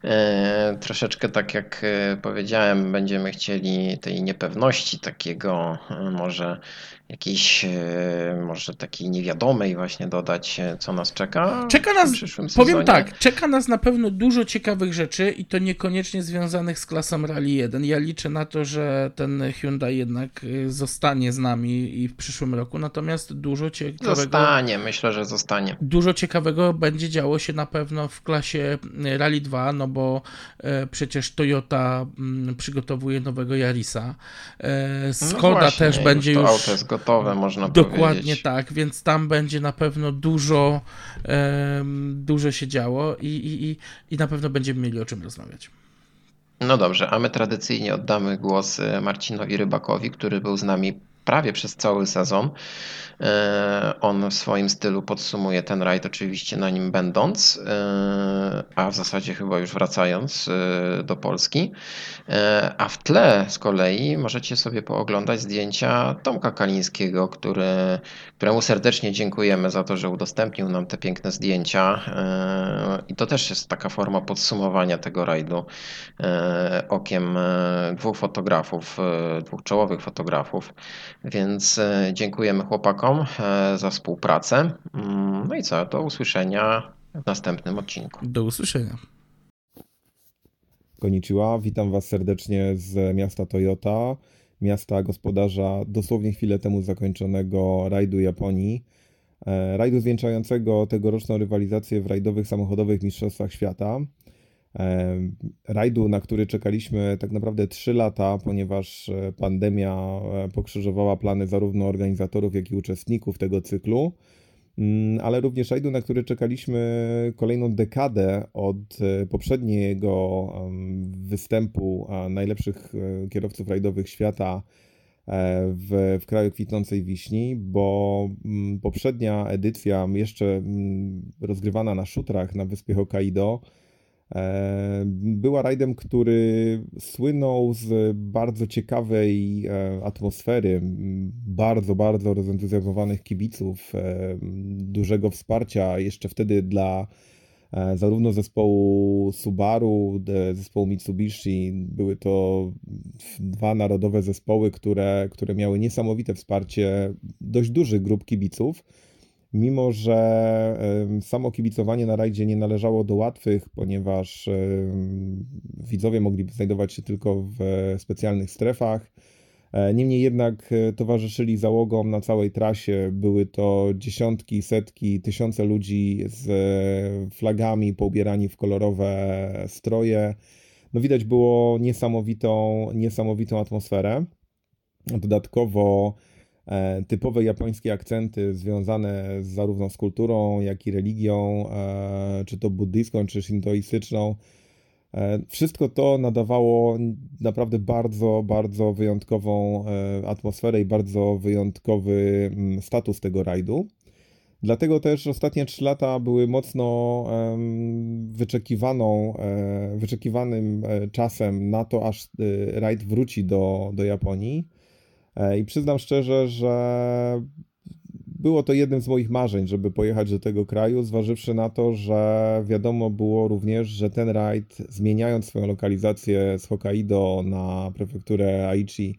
E, troszeczkę tak jak powiedziałem, będziemy chcieli tej niepewności, takiego może jakiejś, może takiej niewiadomej właśnie dodać, co nas czeka. Czeka nas, w przyszłym sezonie. Powiem tak, czeka nas na pewno dużo ciekawych rzeczy i to niekoniecznie związanych z klasą Rally jeden. Ja liczę na to, że ten Hyundai jednak zostanie z nami i w przyszłym roku, natomiast dużo ciekawego... Zostanie, myślę, że zostanie. Dużo ciekawego będzie działo się na pewno w klasie Rally dwa, no bo przecież Toyota przygotowuje nowego Yarisa. Skoda no właśnie, też będzie już... już... jest gotowe, można Dokładnie powiedzieć. Dokładnie tak, więc tam będzie na pewno dużo, um, dużo się działo i, i, i na pewno będziemy mieli o czym rozmawiać. No dobrze, a my tradycyjnie oddamy głos Marcinowi Rybakowi, który był z nami prawie przez cały sezon. On w swoim stylu podsumuje ten rajd, oczywiście na nim będąc, a w zasadzie chyba już wracając do Polski. A w tle z kolei możecie sobie pooglądać zdjęcia Tomka Kalińskiego, który, któremu serdecznie dziękujemy za to, że udostępnił nam te piękne zdjęcia. I to też jest taka forma podsumowania tego rajdu okiem dwóch fotografów, dwóch czołowych fotografów. Więc dziękujemy chłopakom za współpracę. No i co, do usłyszenia w następnym odcinku. Do usłyszenia. Konnichiwa, witam Was serdecznie z miasta Toyota, miasta gospodarza dosłownie chwilę temu zakończonego rajdu Japonii, rajdu zwieńczającego tegoroczną rywalizację w rajdowych samochodowych mistrzostwach świata. Rajdu, na który czekaliśmy tak naprawdę trzy lata, ponieważ pandemia pokrzyżowała plany zarówno organizatorów, jak i uczestników tego cyklu, ale również rajdu, na który czekaliśmy kolejną dekadę od poprzedniego występu najlepszych kierowców rajdowych świata w, w kraju kwitnącej wiśni, bo poprzednia edycja, jeszcze rozgrywana na szutrach na wyspie Hokkaido, była rajdem, który słynął z bardzo ciekawej atmosfery, bardzo, bardzo rozentuzjazmowanych kibiców, dużego wsparcia jeszcze wtedy dla zarówno zespołu Subaru, zespołu Mitsubishi. Były to dwa narodowe zespoły, które, które miały niesamowite wsparcie dość dużych grup kibiców. Mimo że samo kibicowanie na rajdzie nie należało do łatwych, ponieważ widzowie mogli znajdować się tylko w specjalnych strefach. Niemniej jednak towarzyszyli załogom na całej trasie. Były to dziesiątki, setki, tysiące ludzi z flagami poubierani w kolorowe stroje. No widać było niesamowitą, niesamowitą atmosferę. Dodatkowo typowe japońskie akcenty związane zarówno z kulturą, jak i religią, czy to buddyjską, czy shintoistyczną. Wszystko to nadawało naprawdę bardzo, bardzo wyjątkową atmosferę i bardzo wyjątkowy status tego rajdu. Dlatego też ostatnie trzy lata były mocno wyczekiwaną, wyczekiwanym czasem na to, aż rajd wróci do, do Japonii. I przyznam szczerze, że było to jednym z moich marzeń, żeby pojechać do tego kraju, zważywszy na to, że wiadomo było również, że ten rajd, zmieniając swoją lokalizację z Hokkaido na prefekturę Aichi,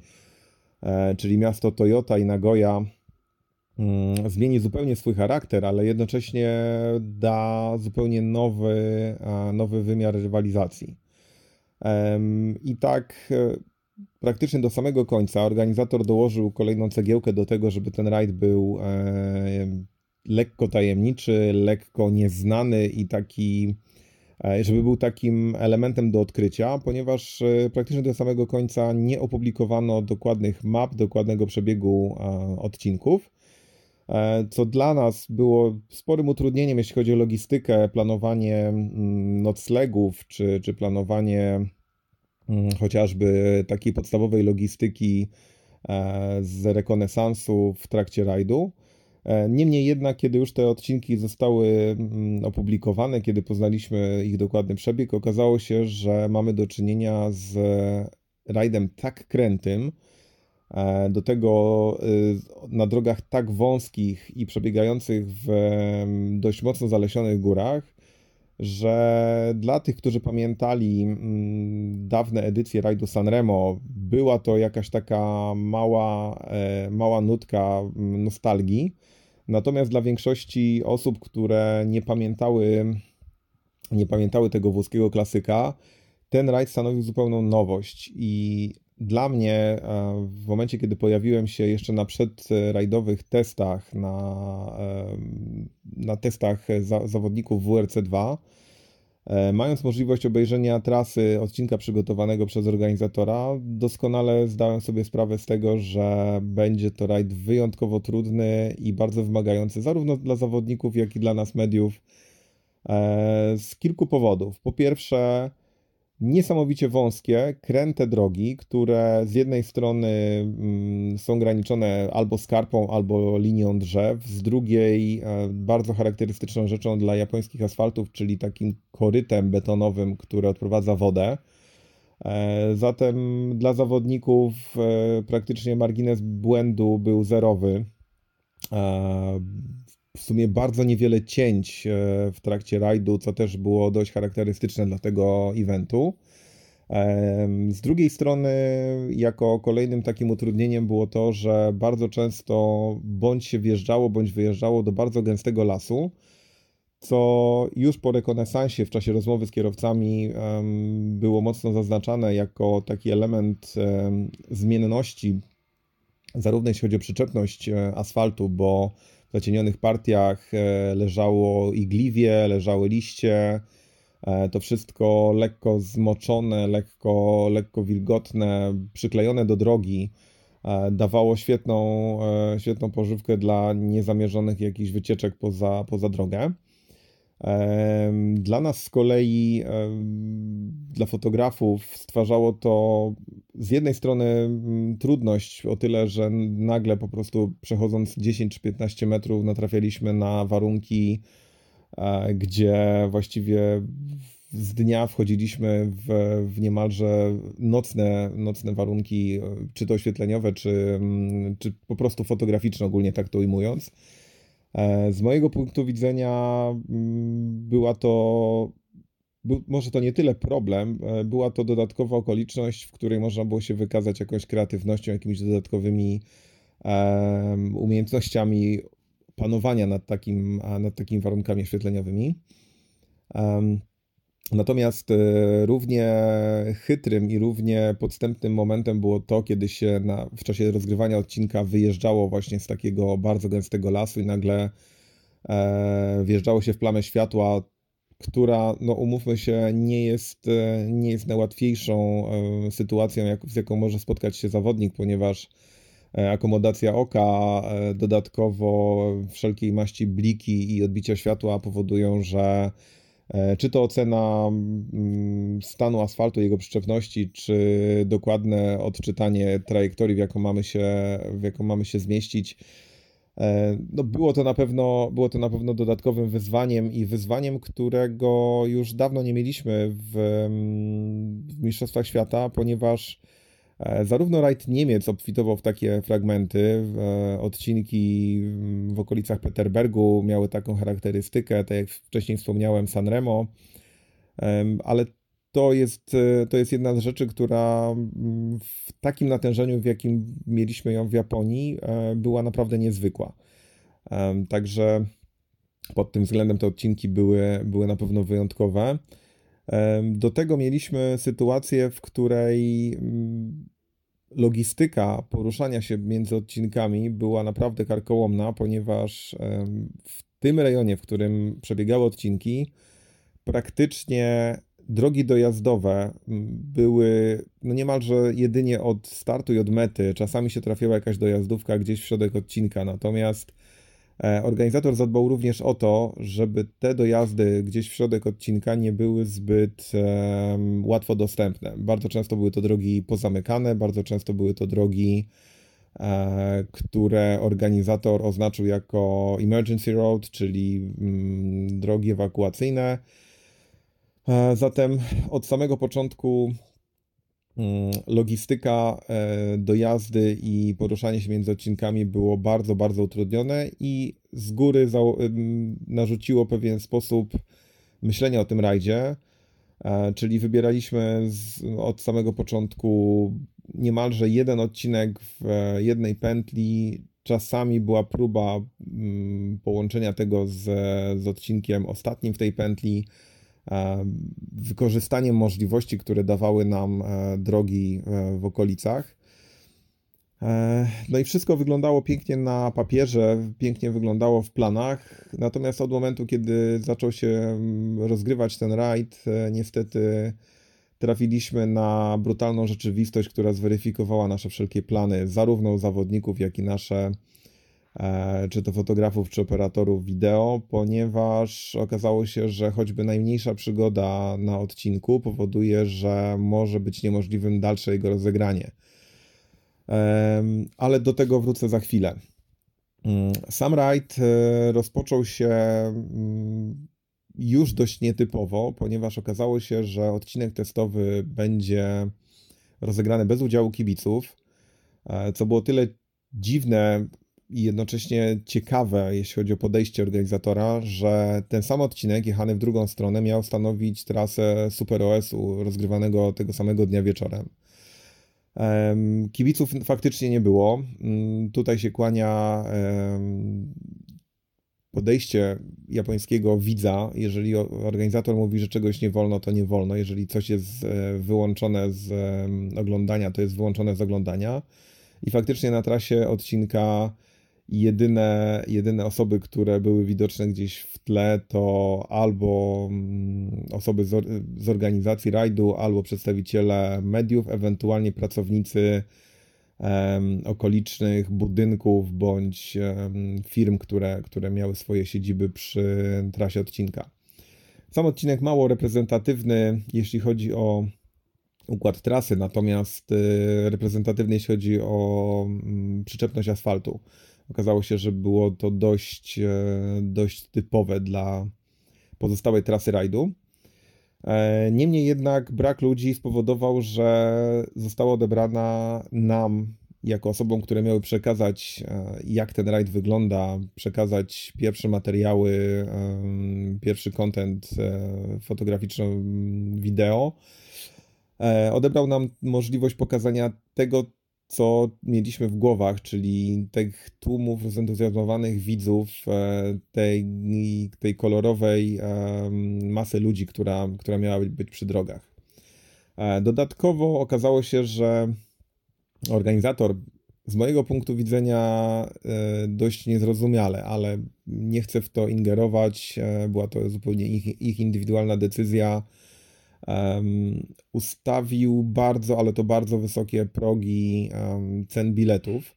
czyli miasto Toyota i Nagoya, zmieni zupełnie swój charakter, ale jednocześnie da zupełnie nowy, nowy wymiar rywalizacji. I tak praktycznie do samego końca organizator dołożył kolejną cegiełkę do tego, żeby ten rajd był lekko tajemniczy, lekko nieznany i taki, żeby był takim elementem do odkrycia, ponieważ praktycznie do samego końca nie opublikowano dokładnych map, dokładnego przebiegu odcinków, co dla nas było sporym utrudnieniem, jeśli chodzi o logistykę, planowanie noclegów czy, czy planowanie chociażby takiej podstawowej logistyki z rekonesansu w trakcie rajdu. Niemniej jednak, kiedy już te odcinki zostały opublikowane, kiedy poznaliśmy ich dokładny przebieg, okazało się, że mamy do czynienia z rajdem tak krętym, do tego na drogach tak wąskich i przebiegających w dość mocno zalesionych górach, że dla tych, którzy pamiętali dawne edycje rajdu Sanremo, była to jakaś taka mała, mała nutka nostalgii. Natomiast dla większości osób, które nie pamiętały, nie pamiętały tego włoskiego klasyka, ten rajd stanowił zupełną nowość. I dla mnie w momencie, kiedy pojawiłem się jeszcze na przedrajdowych testach, na, na testach za, zawodników W R C dwa, mając możliwość obejrzenia trasy odcinka przygotowanego przez organizatora, doskonale zdałem sobie sprawę z tego, że będzie to rajd wyjątkowo trudny i bardzo wymagający zarówno dla zawodników, jak i dla nas mediów z kilku powodów. Po pierwsze, niesamowicie wąskie, kręte drogi, które z jednej strony są graniczone albo skarpą, albo linią drzew, z drugiej bardzo charakterystyczną rzeczą dla japońskich asfaltów, czyli takim korytem betonowym, które odprowadza wodę. Zatem dla zawodników praktycznie margines błędu był zerowy. W sumie bardzo niewiele cięć w trakcie rajdu, co też było dość charakterystyczne dla tego eventu. Z drugiej strony, jako kolejnym takim utrudnieniem było to, że bardzo często bądź się wjeżdżało, bądź wyjeżdżało do bardzo gęstego lasu, co już po rekonesansie w czasie rozmowy z kierowcami było mocno zaznaczane jako taki element zmienności, zarówno jeśli chodzi o przyczepność asfaltu, bo w zacienionych partiach leżało igliwie, leżały liście, to wszystko lekko zmoczone, lekko, lekko wilgotne, przyklejone do drogi, dawało świetną, świetną pożywkę dla niezamierzonych jakichś wycieczek poza, poza drogę. Dla nas z kolei, dla fotografów, stwarzało to z jednej strony trudność o tyle, że nagle po prostu przechodząc dziesięć czy piętnaście metrów natrafialiśmy na warunki, gdzie właściwie z dnia wchodziliśmy w, w niemalże nocne, nocne warunki, czy to oświetleniowe, czy, czy po prostu fotograficzne, ogólnie tak to ujmując. Z mojego punktu widzenia była to, był, może to nie tyle problem, była to dodatkowa okoliczność, w której można było się wykazać jakąś kreatywnością, jakimiś dodatkowymi umiejętnościami panowania nad, takim, nad takimi warunkami oświetleniowymi. Natomiast równie chytrym i równie podstępnym momentem było to, kiedy się na, w czasie rozgrywania odcinka wyjeżdżało właśnie z takiego bardzo gęstego lasu i nagle e, wjeżdżało się w plamę światła, która, no umówmy się, nie jest, nie jest najłatwiejszą e, sytuacją, jak, z jaką może spotkać się zawodnik, ponieważ e, akomodacja oka, e, dodatkowo wszelkiej maści bliki i odbicia światła powodują, że czy to ocena stanu asfaltu, jego przyczepności, czy dokładne odczytanie trajektorii, w jaką mamy się, w jaką mamy się zmieścić. No było to na pewno, było to na pewno dodatkowym wyzwaniem i wyzwaniem, którego już dawno nie mieliśmy w, w Mistrzostwach Świata, ponieważ zarówno rajd Niemiec obfitował w takie fragmenty, odcinki w okolicach Peterbergu miały taką charakterystykę, tak jak wcześniej wspomniałem, Sanremo, ale to jest, to jest jedna z rzeczy, która w takim natężeniu, w jakim mieliśmy ją w Japonii, była naprawdę niezwykła. Także pod tym względem te odcinki były, były na pewno wyjątkowe. Do tego mieliśmy sytuację, w której logistyka poruszania się między odcinkami była naprawdę karkołomna, ponieważ w tym rejonie, w którym przebiegały odcinki, praktycznie drogi dojazdowe były no niemalże jedynie od startu i od mety. Czasami się trafiła jakaś dojazdówka gdzieś w środek odcinka, natomiast organizator zadbał również o to, żeby te dojazdy gdzieś w środek odcinka nie były zbyt e, łatwo dostępne. Bardzo często były to drogi pozamykane, bardzo często były to drogi, e, które organizator oznaczył jako emergency road, czyli mm, drogi ewakuacyjne. E, zatem od samego początku logistyka dojazdy i poruszanie się między odcinkami było bardzo, bardzo utrudnione i z góry narzuciło pewien sposób myślenia o tym rajdzie, czyli wybieraliśmy z, od samego początku niemalże jeden odcinek w jednej pętli. Czasami była próba połączenia tego z, z odcinkiem ostatnim w tej pętli. Wykorzystaniem możliwości, które dawały nam drogi w okolicach. No i wszystko wyglądało pięknie na papierze, pięknie wyglądało w planach, natomiast od momentu, kiedy zaczął się rozgrywać ten rajd, niestety trafiliśmy na brutalną rzeczywistość, która zweryfikowała nasze wszelkie plany, zarówno u zawodników, jak i nasze, czy to fotografów, czy operatorów wideo, ponieważ okazało się, że choćby najmniejsza przygoda na odcinku powoduje, że może być niemożliwym dalsze jego rozegranie. Ale do tego wrócę za chwilę. Sam rajd rozpoczął się już dość nietypowo, ponieważ okazało się, że odcinek testowy będzie rozegrany bez udziału kibiców, co było tyle dziwne, i jednocześnie ciekawe, jeśli chodzi o podejście organizatora, że ten sam odcinek jechany w drugą stronę miał stanowić trasę Super o es u rozgrywanego tego samego dnia wieczorem. Kibiców faktycznie nie było. Tutaj się kłania podejście japońskiego widza. Jeżeli organizator mówi, że czegoś nie wolno, to nie wolno. Jeżeli coś jest wyłączone z oglądania, to jest wyłączone z oglądania. I faktycznie na trasie odcinka Jedyne, jedyne osoby, które były widoczne gdzieś w tle, to albo osoby z, or, z organizacji rajdu, albo przedstawiciele mediów, ewentualnie pracownicy um, okolicznych budynków bądź um, firm, które, które miały swoje siedziby przy trasie odcinka. Sam odcinek mało reprezentatywny, jeśli chodzi o układ trasy, natomiast reprezentatywny, jeśli chodzi o przyczepność asfaltu. Okazało się, że było to dość, dość typowe dla pozostałej trasy rajdu. Niemniej jednak brak ludzi spowodował, że została odebrana nam, jako osobom, które miały przekazać, jak ten rajd wygląda, przekazać pierwsze materiały, pierwszy content fotograficzno-wideo, odebrał nam możliwość pokazania tego, co mieliśmy w głowach, czyli tych tłumów zentuzjazmowanych widzów, tej, tej kolorowej masy ludzi, która, która miała być przy drogach. Dodatkowo okazało się, że organizator, z mojego punktu widzenia dość niezrozumiale, ale nie chcę w to ingerować, była to zupełnie ich, ich indywidualna decyzja, Um, ustawił bardzo, ale to bardzo wysokie progi um, cen biletów.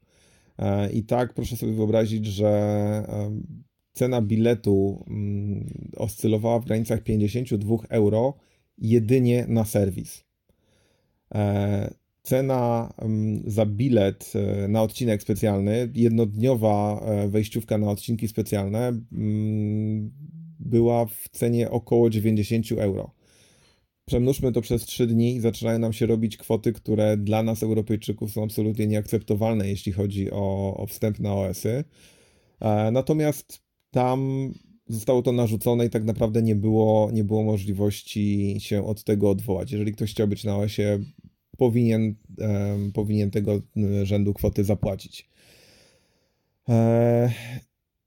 E, I tak proszę sobie wyobrazić, że um, cena biletu um, oscylowała w granicach pięćdziesiąt dwa euro jedynie na serwis. E, Cena za bilet na odcinek specjalny, jednodniowa wejściówka na odcinki specjalne była w cenie około dziewięćdziesiąt euro. Przemnóżmy to przez trzy dni i zaczynają nam się robić kwoty, które dla nas, Europejczyków, są absolutnie nieakceptowalne, jeśli chodzi o, o wstęp na O S y. Natomiast tam zostało to narzucone i tak naprawdę nie było, nie było możliwości się od tego odwołać. Jeżeli ktoś chciał być na O S ie, Powinien, e, powinien tego rzędu kwoty zapłacić. E,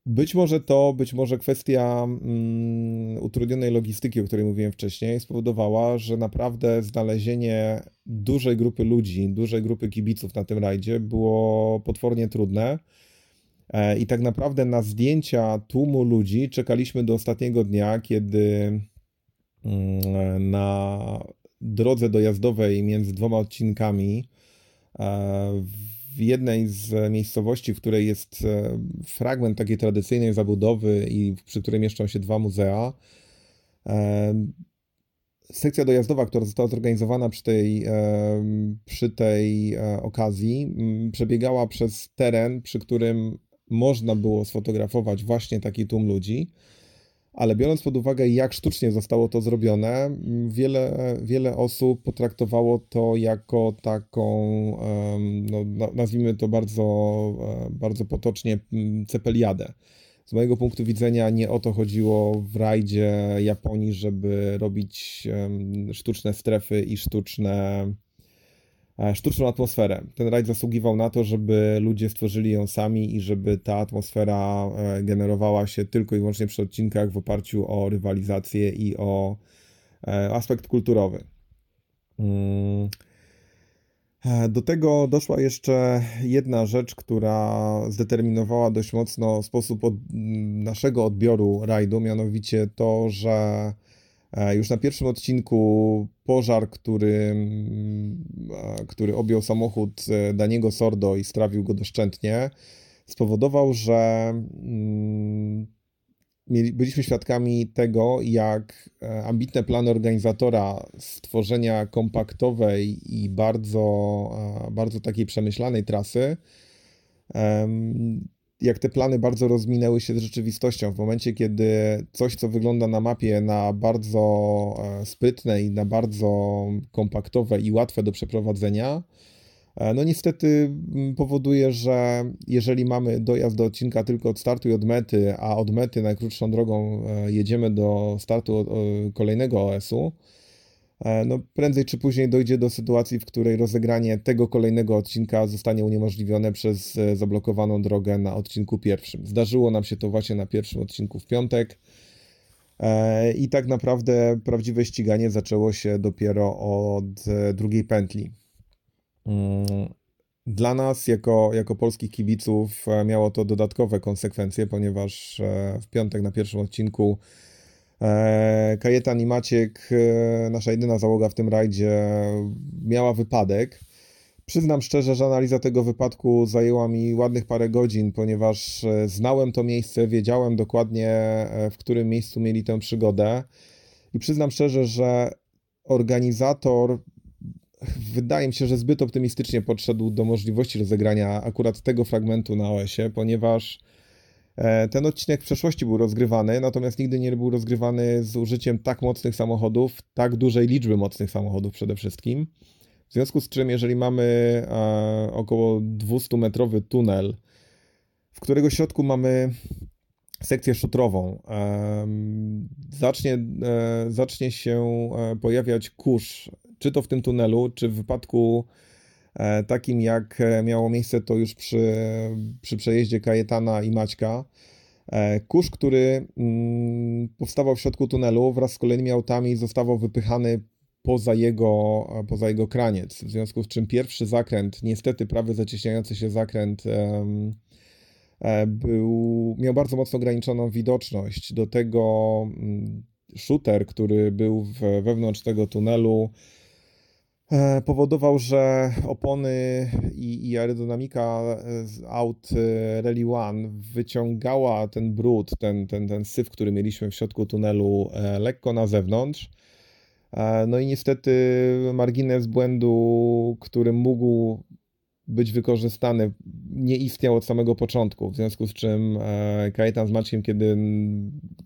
być może to, być może kwestia mm, utrudnionej logistyki, o której mówiłem wcześniej, spowodowała, że naprawdę znalezienie dużej grupy ludzi, dużej grupy kibiców na tym rajdzie było potwornie trudne. E, I tak naprawdę na zdjęcia tłumu ludzi czekaliśmy do ostatniego dnia, kiedy mm, na drodze dojazdowej między dwoma odcinkami w jednej z miejscowości, w której jest fragment takiej tradycyjnej zabudowy i przy której mieszczą się dwa muzea. Sekcja dojazdowa, która została zorganizowana przy tej, przy tej okazji, przebiegała przez teren, przy którym można było sfotografować właśnie taki tłum ludzi. Ale biorąc pod uwagę, jak sztucznie zostało to zrobione, wiele, wiele osób potraktowało to jako taką, no, nazwijmy to bardzo, bardzo potocznie, cepeliadę. Z mojego punktu widzenia nie o to chodziło w rajdzie Japonii, żeby robić sztuczne strefy i sztuczne, sztuczną atmosferę. Ten rajd zasługiwał na to, żeby ludzie stworzyli ją sami i żeby ta atmosfera generowała się tylko i wyłącznie przy odcinkach w oparciu o rywalizację i o aspekt kulturowy. Do tego doszła jeszcze jedna rzecz, która zdeterminowała dość mocno sposób od naszego odbioru rajdu, mianowicie to, że już na pierwszym odcinku pożar, który, który objął samochód Daniego Sordo i strawił go doszczętnie, spowodował, że byliśmy świadkami tego, jak ambitne plany organizatora stworzenia kompaktowej i bardzo, bardzo takiej przemyślanej trasy, jak te plany bardzo rozminęły się z rzeczywistością. W momencie, kiedy coś, co wygląda na mapie na bardzo sprytne i na bardzo kompaktowe i łatwe do przeprowadzenia, no niestety powoduje, że jeżeli mamy dojazd do odcinka tylko od startu i od mety, a od mety najkrótszą drogą jedziemy do startu kolejnego O S u, no prędzej czy później dojdzie do sytuacji, w której rozegranie tego kolejnego odcinka zostanie uniemożliwione przez zablokowaną drogę na odcinku pierwszym. Zdarzyło nam się to właśnie na pierwszym odcinku w piątek i tak naprawdę prawdziwe ściganie zaczęło się dopiero od drugiej pętli. Dla nas jako, jako polskich kibiców miało to dodatkowe konsekwencje, ponieważ w piątek na pierwszym odcinku Kajetan i Maciek, nasza jedyna załoga w tym rajdzie, miała wypadek. Przyznam szczerze, że analiza tego wypadku zajęła mi ładnych parę godzin, ponieważ znałem to miejsce, wiedziałem dokładnie, w którym miejscu mieli tę przygodę. I przyznam szczerze, że organizator wydaje mi się, że zbyt optymistycznie podszedł do możliwości rozegrania akurat tego fragmentu na O S-ie, ponieważ ten odcinek w przeszłości był rozgrywany, natomiast nigdy nie był rozgrywany z użyciem tak mocnych samochodów, tak dużej liczby mocnych samochodów przede wszystkim. W związku z czym, jeżeli mamy około dwustumetrowy tunel, w którego środku mamy sekcję szutrową, zacznie, zacznie się pojawiać kurz, czy to w tym tunelu, czy w wypadku takim jak miało miejsce to już przy, przy przejeździe Kajetana i Maćka. Kurz, który powstawał w środku tunelu, wraz z kolejnymi autami zostawał wypychany poza jego, poza jego kraniec, w związku z czym pierwszy zakręt, niestety prawy zacieśniający się zakręt, był, miał bardzo mocno ograniczoną widoczność. Do tego shooter, który był wewnątrz tego tunelu, powodował, że opony i, i aerodynamika z aut Rally One wyciągała ten brud, ten, ten, ten syf, który mieliśmy w środku tunelu, lekko na zewnątrz. No i niestety margines błędu, który mógł być wykorzystany, nie istniał od samego początku, w związku z czym Kajetan z Maćkiem, kiedy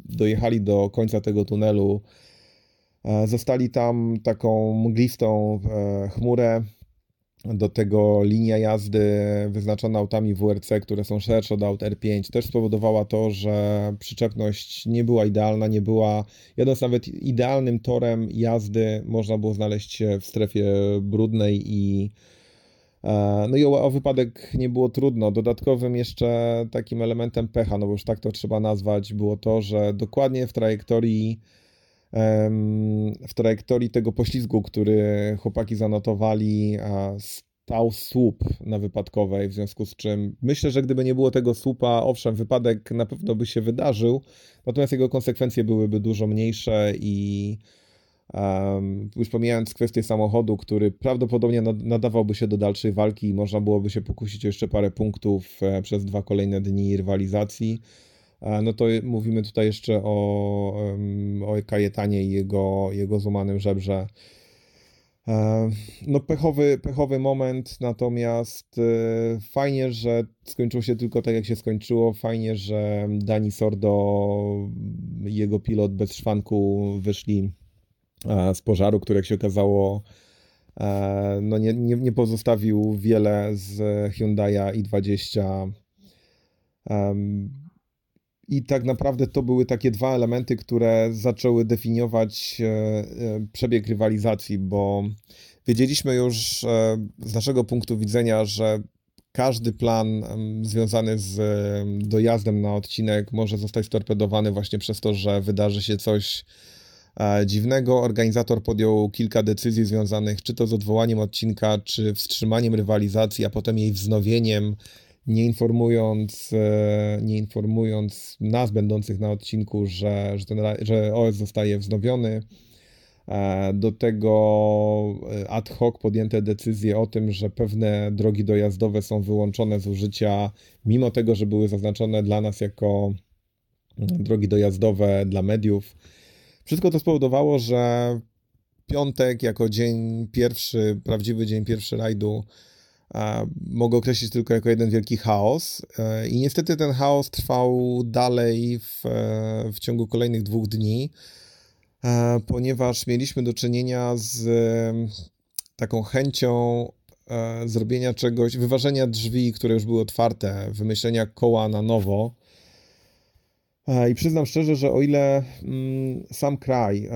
dojechali do końca tego tunelu, zostali tam taką mglistą chmurę, do tego linia jazdy wyznaczona autami W R C, które są szersze od aut R pięć, też spowodowała to, że przyczepność nie była idealna, nie była, jadąc nawet idealnym torem jazdy, można było znaleźć się w strefie brudnej i no i o, o wypadek nie było trudno. Dodatkowym jeszcze takim elementem pecha, no bo już tak to trzeba nazwać, było to, że dokładnie w trajektorii w trajektorii tego poślizgu, który chłopaki zanotowali, stał słup na wypadkowej, w związku z czym myślę, że gdyby nie było tego słupa, owszem, wypadek na pewno by się wydarzył, natomiast jego konsekwencje byłyby dużo mniejsze i um, już pomijając kwestię samochodu, który prawdopodobnie nadawałby się do dalszej walki i można byłoby się pokusić o jeszcze parę punktów przez dwa kolejne dni rywalizacji, no to mówimy tutaj jeszcze o, o Kajetanie i jego, jego złamanym żebrze. No pechowy, pechowy moment, natomiast fajnie, że skończyło się tylko tak, jak się skończyło. Fajnie, że Dani Sordo i jego pilot bez szwanku wyszli z pożaru, który, jak się okazało, no nie, nie, nie pozostawił wiele z Hyundai'a i dwadzieścia. I tak naprawdę to były takie dwa elementy, które zaczęły definiować przebieg rywalizacji, bo wiedzieliśmy już z naszego punktu widzenia, że każdy plan związany z dojazdem na odcinek może zostać storpedowany właśnie przez to, że wydarzy się coś dziwnego. Organizator podjął kilka decyzji związanych czy to z odwołaniem odcinka, czy wstrzymaniem rywalizacji, a potem jej wznowieniem, nie informując, nie informując nas będących na odcinku, że, że, ten, że O S zostaje wznowiony. Do tego ad hoc podjęte decyzje o tym, że pewne drogi dojazdowe są wyłączone z użycia, mimo tego, że były zaznaczone dla nas jako drogi dojazdowe dla mediów. Wszystko to spowodowało, że piątek jako dzień pierwszy, prawdziwy dzień pierwszy rajdu, mogę określić tylko jako jeden wielki chaos i niestety ten chaos trwał dalej w, w ciągu kolejnych dwóch dni, ponieważ mieliśmy do czynienia z taką chęcią zrobienia czegoś, wyważenia drzwi, które już były otwarte, wymyślenia koła na nowo. I przyznam szczerze, że o ile mm, sam kraj,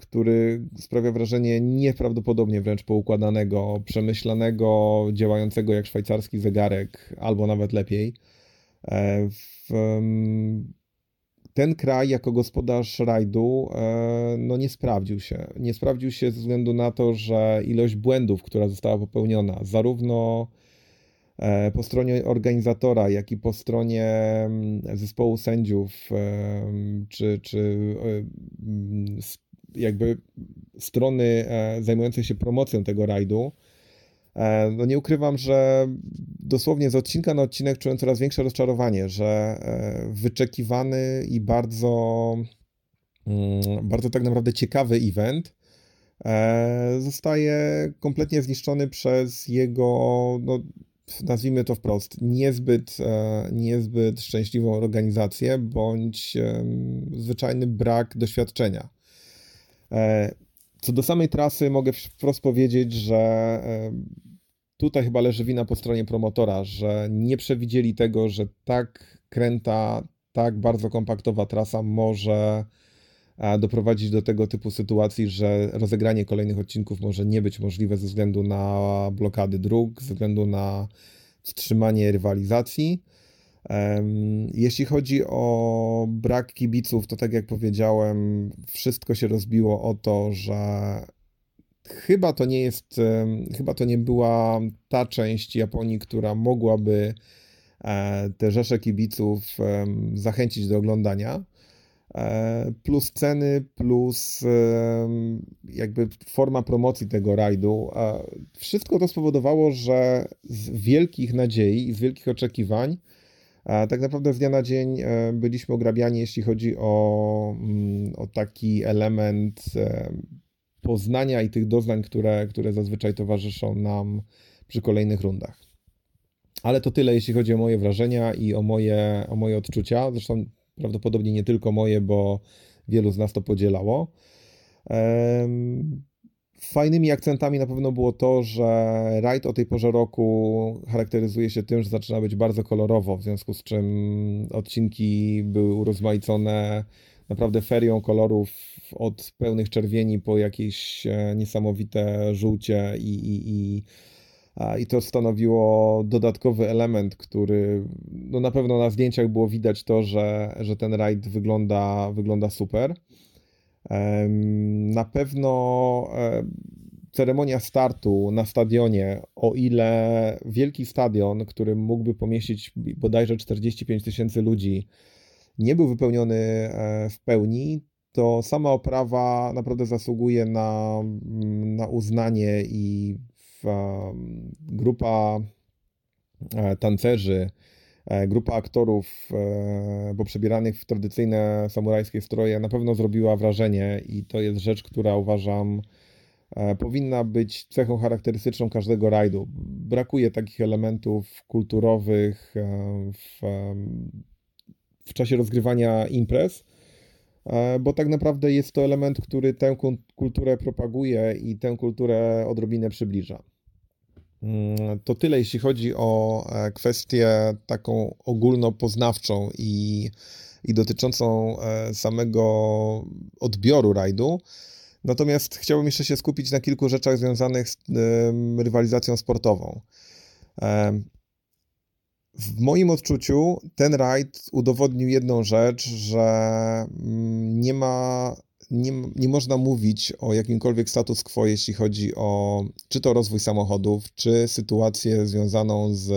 który sprawia wrażenie nieprawdopodobnie wręcz poukładanego, przemyślanego, działającego jak szwajcarski zegarek, albo nawet lepiej. W, ten kraj jako gospodarz rajdu no nie sprawdził się. Nie sprawdził się ze względu na to, że ilość błędów, która została popełniona, zarówno po stronie organizatora, jak i po stronie zespołu sędziów, czy, czy jakby strony zajmujące się promocją tego rajdu, no nie ukrywam, że dosłownie z odcinka na odcinek czułem coraz większe rozczarowanie, że wyczekiwany i bardzo, bardzo tak naprawdę ciekawy event zostaje kompletnie zniszczony przez jego, no, nazwijmy to wprost, niezbyt, niezbyt szczęśliwą organizację bądź zwyczajny brak doświadczenia. Co do samej trasy mogę wprost powiedzieć, że tutaj chyba leży wina po stronie promotora, że nie przewidzieli tego, że tak kręta, tak bardzo kompaktowa trasa może doprowadzić do tego typu sytuacji, że rozegranie kolejnych odcinków może nie być możliwe ze względu na blokady dróg, ze względu na wstrzymanie rywalizacji. Jeśli chodzi o brak kibiców, to tak jak powiedziałem, wszystko się rozbiło o to, że chyba to nie jest, chyba to nie była ta część Japonii, która mogłaby te rzesze kibiców zachęcić do oglądania. Plus ceny, plus jakby forma promocji tego rajdu. Wszystko to spowodowało, że z wielkich nadziei i z wielkich oczekiwań tak naprawdę z dnia na dzień byliśmy ograbiani, jeśli chodzi o, o taki element poznania i tych doznań, które, które zazwyczaj towarzyszą nam przy kolejnych rundach. Ale to tyle, jeśli chodzi o moje wrażenia i o moje, o moje odczucia. Zresztą prawdopodobnie nie tylko moje, bo wielu z nas to podzielało. Fajnymi akcentami na pewno było to, że rajd o tej porze roku charakteryzuje się tym, że zaczyna być bardzo kolorowo, w związku z czym odcinki były urozmaicone naprawdę ferią kolorów od pełnych czerwieni po jakieś niesamowite żółcie i, i, i I to stanowiło dodatkowy element, który no na pewno na zdjęciach było widać to, że, że ten rajd wygląda, wygląda super. Na pewno ceremonia startu na stadionie, o ile wielki stadion, który mógłby pomieścić bodajże czterdzieści pięć tysięcy ludzi, nie był wypełniony w pełni, to sama oprawa naprawdę zasługuje na, na uznanie i grupa tancerzy, grupa aktorów, bo przebieranych w tradycyjne samurajskie stroje, na pewno zrobiła wrażenie i to jest rzecz, która uważam powinna być cechą charakterystyczną każdego rajdu. Brakuje takich elementów kulturowych w, w czasie rozgrywania imprez, bo tak naprawdę jest to element, który tę kulturę propaguje i tę kulturę odrobinę przybliża. To tyle, jeśli chodzi o kwestię taką ogólnopoznawczą i, i dotyczącą samego odbioru rajdu. Natomiast chciałbym jeszcze się skupić na kilku rzeczach związanych z rywalizacją sportową. W moim odczuciu ten rajd udowodnił jedną rzecz, że nie ma, nie, nie można mówić o jakimkolwiek status quo, jeśli chodzi o czy to rozwój samochodów, czy sytuację związaną z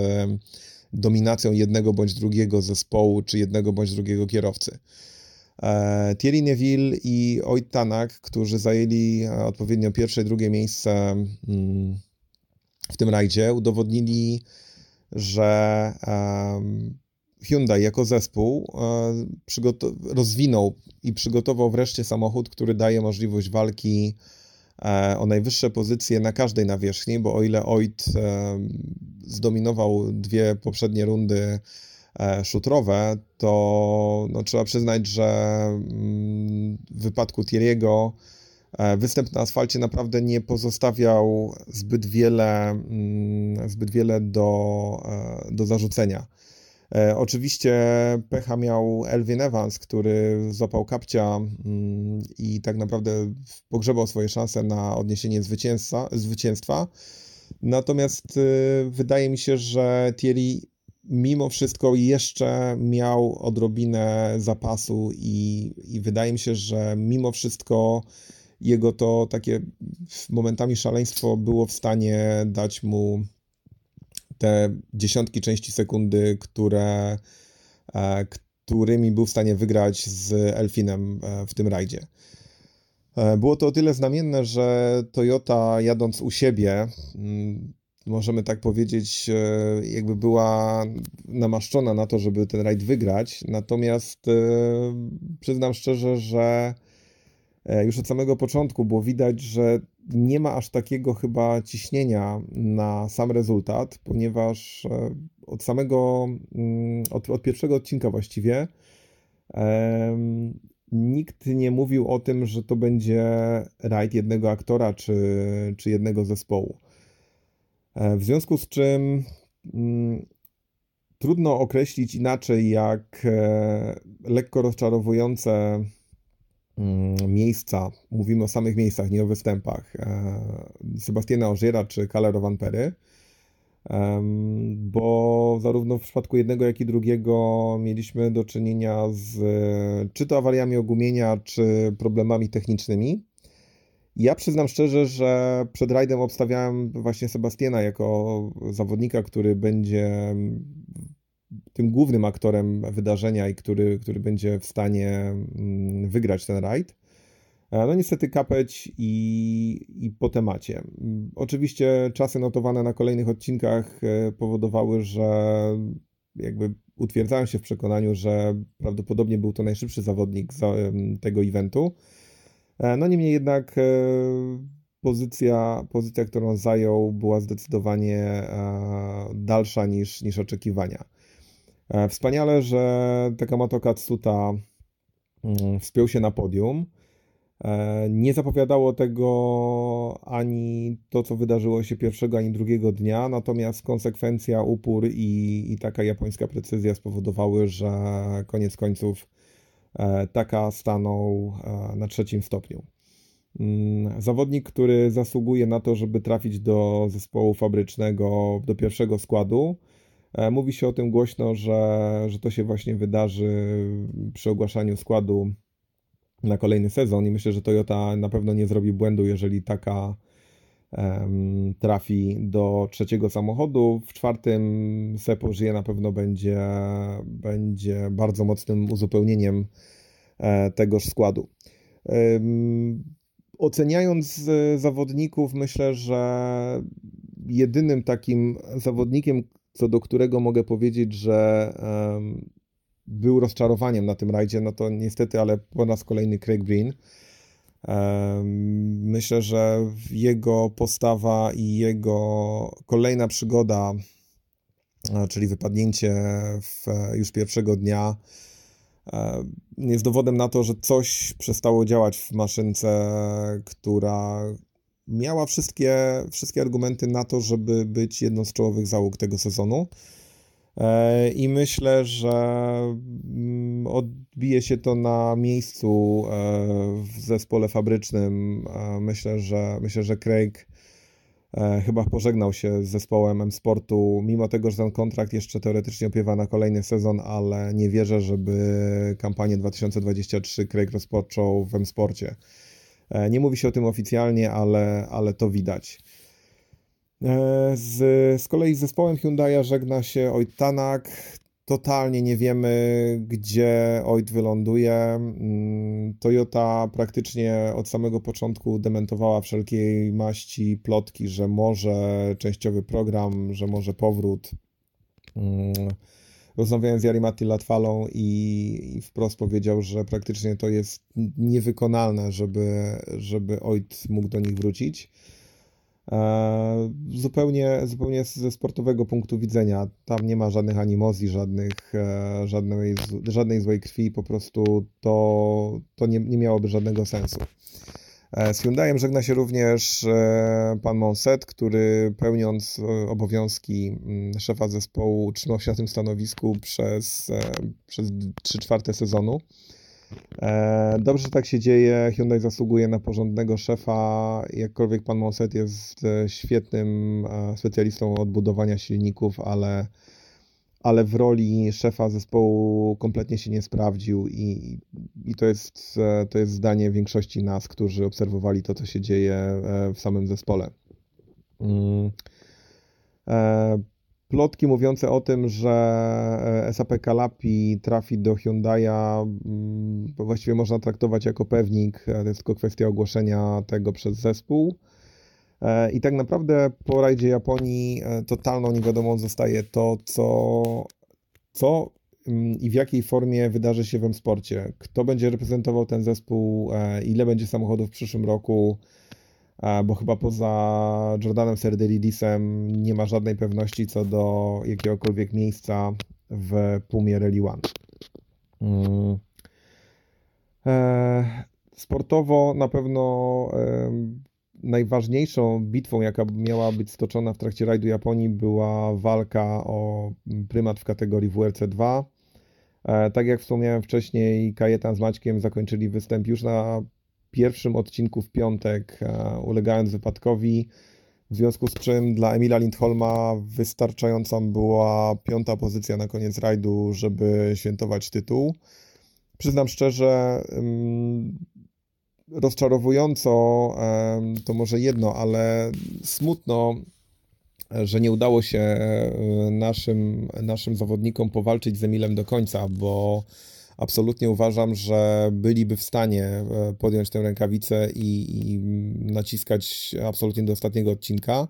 dominacją jednego bądź drugiego zespołu, czy jednego bądź drugiego kierowcy. Thierry Neuville i Oyt Tanak, którzy zajęli odpowiednio pierwsze i drugie miejsce w tym rajdzie, udowodnili, że Hyundai jako zespół rozwinął i przygotował wreszcie samochód, który daje możliwość walki o najwyższe pozycje na każdej nawierzchni, bo o ile Oyt zdominował dwie poprzednie rundy szutrowe, to no, trzeba przyznać, że w wypadku Thierry'ego występ na asfalcie naprawdę nie pozostawiał zbyt wiele, zbyt wiele do, do zarzucenia. Oczywiście pecha miał Elvin Evans, który złapał kapcia i tak naprawdę pogrzebał swoje szanse na odniesienie zwycięstwa. zwycięstwa. Natomiast wydaje mi się, że Thierry mimo wszystko jeszcze miał odrobinę zapasu i, i wydaje mi się, że mimo wszystko jego to takie momentami szaleństwo było w stanie dać mu te dziesiątki części sekundy, które, którymi był w stanie wygrać z Elfinem w tym rajdzie. Było to o tyle znamienne, że Toyota jadąc u siebie, możemy tak powiedzieć, jakby była namaszczona na to, żeby ten rajd wygrać. Natomiast przyznam szczerze, że już od samego początku było widać, że nie ma aż takiego chyba ciśnienia na sam rezultat, ponieważ od samego, od, od pierwszego odcinka właściwie um, nikt nie mówił o tym, że to będzie rajd jednego aktora czy, czy jednego zespołu. W związku z czym um, trudno określić inaczej jak e, lekko rozczarowujące miejsca, mówimy o samych miejscach, nie o występach Sebastiana Ogiera czy Calera Vanpery, bo zarówno w przypadku jednego, jak i drugiego mieliśmy do czynienia z czy to awariami ogumienia, czy problemami technicznymi. Ja przyznam szczerze, że przed rajdem obstawiałem właśnie Sebastiana jako zawodnika, który będzie tym głównym aktorem wydarzenia i który, który będzie w stanie wygrać ten rajd. No niestety kapeć i, i po temacie. Oczywiście czasy notowane na kolejnych odcinkach powodowały, że jakby utwierdzałem się w przekonaniu, że prawdopodobnie był to najszybszy zawodnik tego eventu. No niemniej jednak pozycja, pozycja którą zajął, była zdecydowanie dalsza niż, niż oczekiwania. Wspaniale, że Takamoto Katsuta wspiął się na podium. Nie zapowiadało tego ani to, co wydarzyło się pierwszego, ani drugiego dnia, natomiast konsekwencja, upór i, i taka japońska precyzja spowodowały, że koniec końców Taka stanął na trzecim stopniu. Zawodnik, który zasługuje na to, żeby trafić do zespołu fabrycznego, do pierwszego składu. Mówi się o tym głośno, że, że to się właśnie wydarzy przy ogłaszaniu składu na kolejny sezon i myślę, że Toyota na pewno nie zrobi błędu, jeżeli Taka um, trafi do trzeciego samochodu. W czwartym Seppo Gie na pewno będzie, będzie bardzo mocnym uzupełnieniem e, tegoż składu. Um, oceniając zawodników, myślę, że jedynym takim zawodnikiem, co do którego mogę powiedzieć, że um, był rozczarowaniem na tym rajdzie, no to niestety, ale po raz kolejny Craig Breen. Um, myślę, że jego postawa i jego kolejna przygoda, czyli wypadnięcie w, już pierwszego dnia, um, jest dowodem na to, że coś przestało działać w maszynce, która miała wszystkie, wszystkie argumenty na to, żeby być jedną z czołowych załóg tego sezonu i myślę, że odbije się to na miejscu w zespole fabrycznym. Myślę, że, myślę, że Craig chyba pożegnał się z zespołem M-Sportu, mimo tego, że ten kontrakt jeszcze teoretycznie opiewa na kolejny sezon, ale nie wierzę, żeby kampanię dwa tysiące dwudziestą trzecią Craig rozpoczął w M-Sporcie. Nie mówi się o tym oficjalnie, ale, ale to widać. Z, z kolei z zespołem Hyundai'a żegna się Ojt Tanak. Totalnie nie wiemy, gdzie Ojt wyląduje. Toyota praktycznie od samego początku dementowała wszelkiej maści plotki, że może częściowy program, że może powrót. Rozmawiałem z Yarimatti Latwalą i, i wprost powiedział, że praktycznie to jest niewykonalne, żeby, żeby Ojt mógł do nich wrócić. E, zupełnie, zupełnie ze sportowego punktu widzenia. Tam nie ma żadnych animozji, żadnych, e, żadnej, żadnej złej krwi. Po prostu to, to nie, nie miałoby żadnego sensu. E, z Hyundaiem żegna się również e, pan Monset, który pełniąc e, obowiązki m, szefa zespołu utrzymał się na tym stanowisku przez, e, przez trzy czwarte sezonu. E, dobrze, że tak się dzieje. Hyundai zasługuje na porządnego szefa, jakkolwiek pan Monset jest e, świetnym e, specjalistą od budowania silników, ale, ale w roli szefa zespołu kompletnie się nie sprawdził i, i to jest, e, to jest zdanie większości nas, którzy obserwowali to, co się dzieje e, w samym zespole. Mm. E, Plotki mówiące o tym, że S A P Kalapi trafi do Hyundai'a, właściwie można traktować jako pewnik, to jest tylko kwestia ogłoszenia tego przez zespół. I tak naprawdę po rajdzie Japonii totalną niewiadomą zostaje to, co, co i w jakiej formie wydarzy się w M-Sporcie. Kto będzie reprezentował ten zespół, ile będzie samochodów w przyszłym roku, bo chyba poza Jordanem Serdelidisem nie ma żadnej pewności co do jakiegokolwiek miejsca w Pumie Rally One. Mm. E, sportowo na pewno e, najważniejszą bitwą, jaka miała być stoczona w trakcie rajdu Japonii, była walka o prymat w kategorii W R C dwa. E, tak jak wspomniałem wcześniej, Kajetan z Maćkiem zakończyli występ już na pierwszym odcinku w piątek, e, ulegając wypadkowi, w związku z czym dla Emila Lindholma wystarczająca była piąta pozycja na koniec rajdu, żeby świętować tytuł. Przyznam szczerze, rozczarowująco to może jedno, ale smutno, że nie udało się naszym, naszym zawodnikom powalczyć z Emilem do końca, bo absolutnie uważam, że byliby w stanie podjąć tę rękawicę i, i naciskać absolutnie do ostatniego odcinka.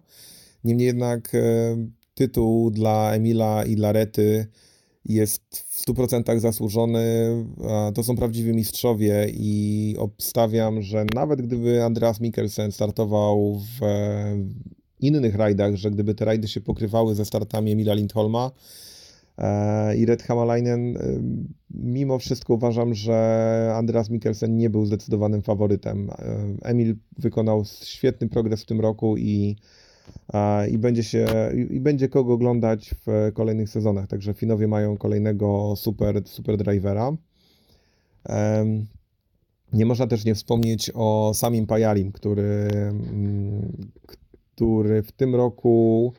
Niemniej jednak tytuł dla Emila i dla Rety jest w stu procentach zasłużony. To są prawdziwi mistrzowie i obstawiam, że nawet gdyby Andreas Mikkelsen startował w innych rajdach, że gdyby te rajdy się pokrywały ze startami Emila Lindholma i Red Hämäläinen, mimo wszystko uważam, że Andreas Mikkelsen nie był zdecydowanym faworytem. Emil wykonał świetny progres w tym roku i I będzie, się, i będzie kogo oglądać w kolejnych sezonach, także Finowie mają kolejnego super, super drivera. Nie można też nie wspomnieć o Samim Pajalim, który, który w tym roku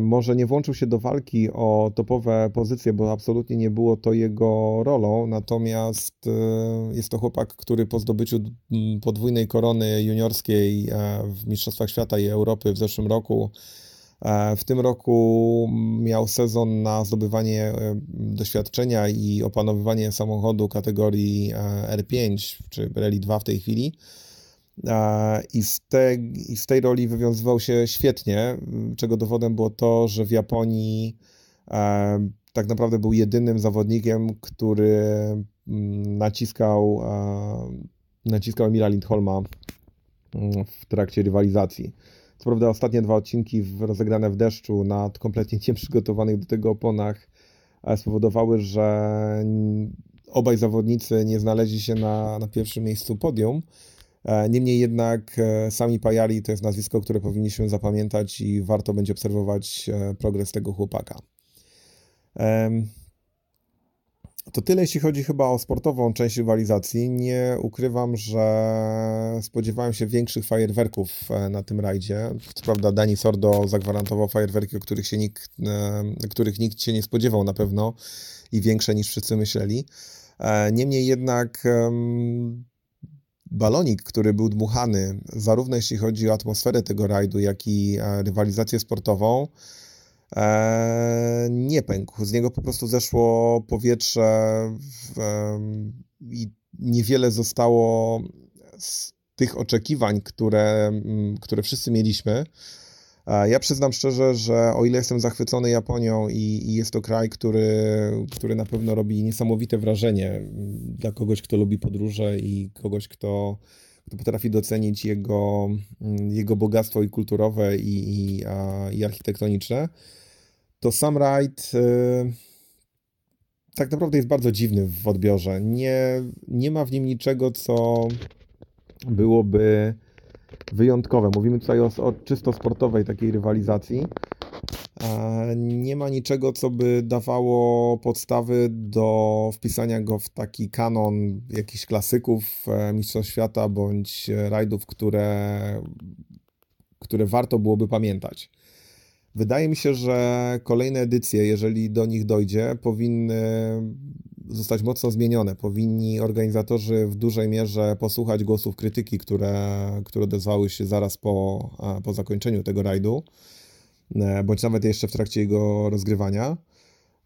może nie włączył się do walki o topowe pozycje, bo absolutnie nie było to jego rolą, natomiast jest to chłopak, który po zdobyciu podwójnej korony juniorskiej w Mistrzostwach Świata i Europy w zeszłym roku, w tym roku miał sezon na zdobywanie doświadczenia i opanowywanie samochodu kategorii R pięć, czy Rally dwa w tej chwili. I z, te, I z tej roli wywiązywał się świetnie, czego dowodem było to, że w Japonii e, tak naprawdę był jedynym zawodnikiem, który naciskał, e, naciskał Emila Lindholma w trakcie rywalizacji. Co prawda ostatnie dwa odcinki rozegrane w deszczu na kompletnie nieprzygotowanych do tego oponach spowodowały, że obaj zawodnicy nie znaleźli się na, na pierwszym miejscu podium. Niemniej jednak Sami Pajali to jest nazwisko, które powinniśmy zapamiętać i warto będzie obserwować progres tego chłopaka. To tyle, jeśli chodzi chyba o sportową część rywalizacji. Nie ukrywam, że spodziewałem się większych fajerwerków na tym rajdzie. Co prawda Dani Sordo zagwarantował fajerwerki, o których, się nikt, których nikt się nie spodziewał na pewno i większe niż wszyscy myśleli. Niemniej jednak balonik, który był dmuchany, zarówno jeśli chodzi o atmosferę tego rajdu, jak i rywalizację sportową, nie pękł. Z niego po prostu zeszło powietrze i niewiele zostało z tych oczekiwań, które, które wszyscy mieliśmy. Ja przyznam szczerze, że o ile jestem zachwycony Japonią i, i jest to kraj, który, który na pewno robi niesamowite wrażenie dla kogoś, kto lubi podróże i kogoś, kto, kto potrafi docenić jego, jego bogactwo i kulturowe i, i, a, i architektoniczne, to sam rajd y, tak naprawdę jest bardzo dziwny w odbiorze. Nie, nie ma w nim niczego, co byłoby wyjątkowe. Mówimy tutaj o, o czysto sportowej takiej rywalizacji. Nie ma niczego, co by dawało podstawy do wpisania go w taki kanon jakichś klasyków Mistrzostw Świata bądź rajdów, które, które warto byłoby pamiętać. Wydaje mi się, że kolejne edycje, jeżeli do nich dojdzie, powinny zostać mocno zmienione. Powinni organizatorzy w dużej mierze posłuchać głosów krytyki, które, które odezwały się zaraz po, po zakończeniu tego rajdu, bądź nawet jeszcze w trakcie jego rozgrywania,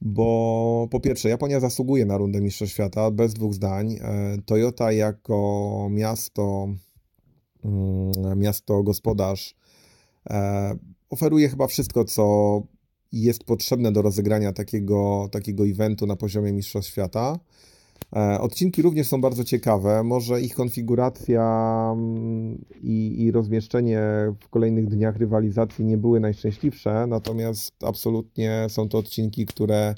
bo po pierwsze Japonia zasługuje na rundę Mistrzostw Świata, bez dwóch zdań. Toyota jako miasto, miasto gospodarz oferuje chyba wszystko, co i jest potrzebne do rozegrania takiego, takiego eventu na poziomie Mistrzostw Świata. Odcinki również są bardzo ciekawe, może ich konfiguracja i, i rozmieszczenie w kolejnych dniach rywalizacji nie były najszczęśliwsze, natomiast absolutnie są to odcinki, które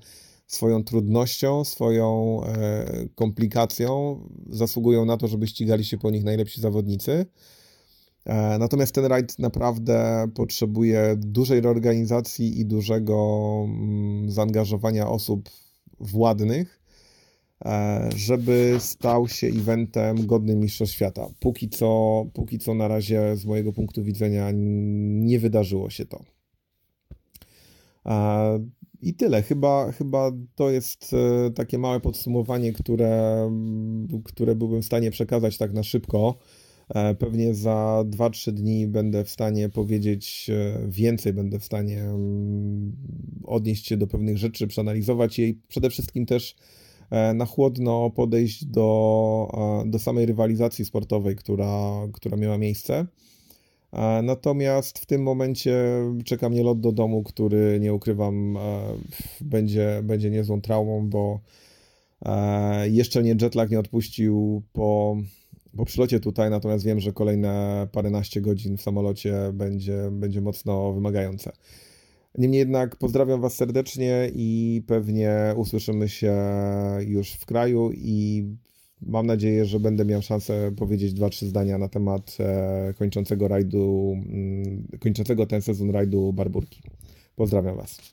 swoją trudnością, swoją komplikacją zasługują na to, żeby ścigali się po nich najlepsi zawodnicy. Natomiast ten rajd naprawdę potrzebuje dużej reorganizacji i dużego zaangażowania osób władnych, żeby stał się eventem godnym Mistrzostw Świata. Póki co, póki co na razie z mojego punktu widzenia nie wydarzyło się to. I tyle. Chyba, chyba to jest takie małe podsumowanie, które, które byłbym w stanie przekazać tak na szybko. Pewnie za dwa trzy dni będę w stanie powiedzieć więcej, będę w stanie odnieść się do pewnych rzeczy, przeanalizować je i przede wszystkim też na chłodno podejść do, do samej rywalizacji sportowej, która, która miała miejsce. Natomiast w tym momencie czeka mnie lot do domu, który, nie ukrywam, będzie, będzie niezłą traumą, bo jeszcze nie jetlag nie odpuścił po, po przylocie tutaj, natomiast wiem, że kolejne paręnaście godzin w samolocie będzie, będzie mocno wymagające. Niemniej jednak pozdrawiam Was serdecznie i pewnie usłyszymy się już w kraju i mam nadzieję, że będę miał szansę powiedzieć dwa trzy zdania na temat kończącego rajdu, kończącego ten sezon rajdu Barburki. Pozdrawiam Was.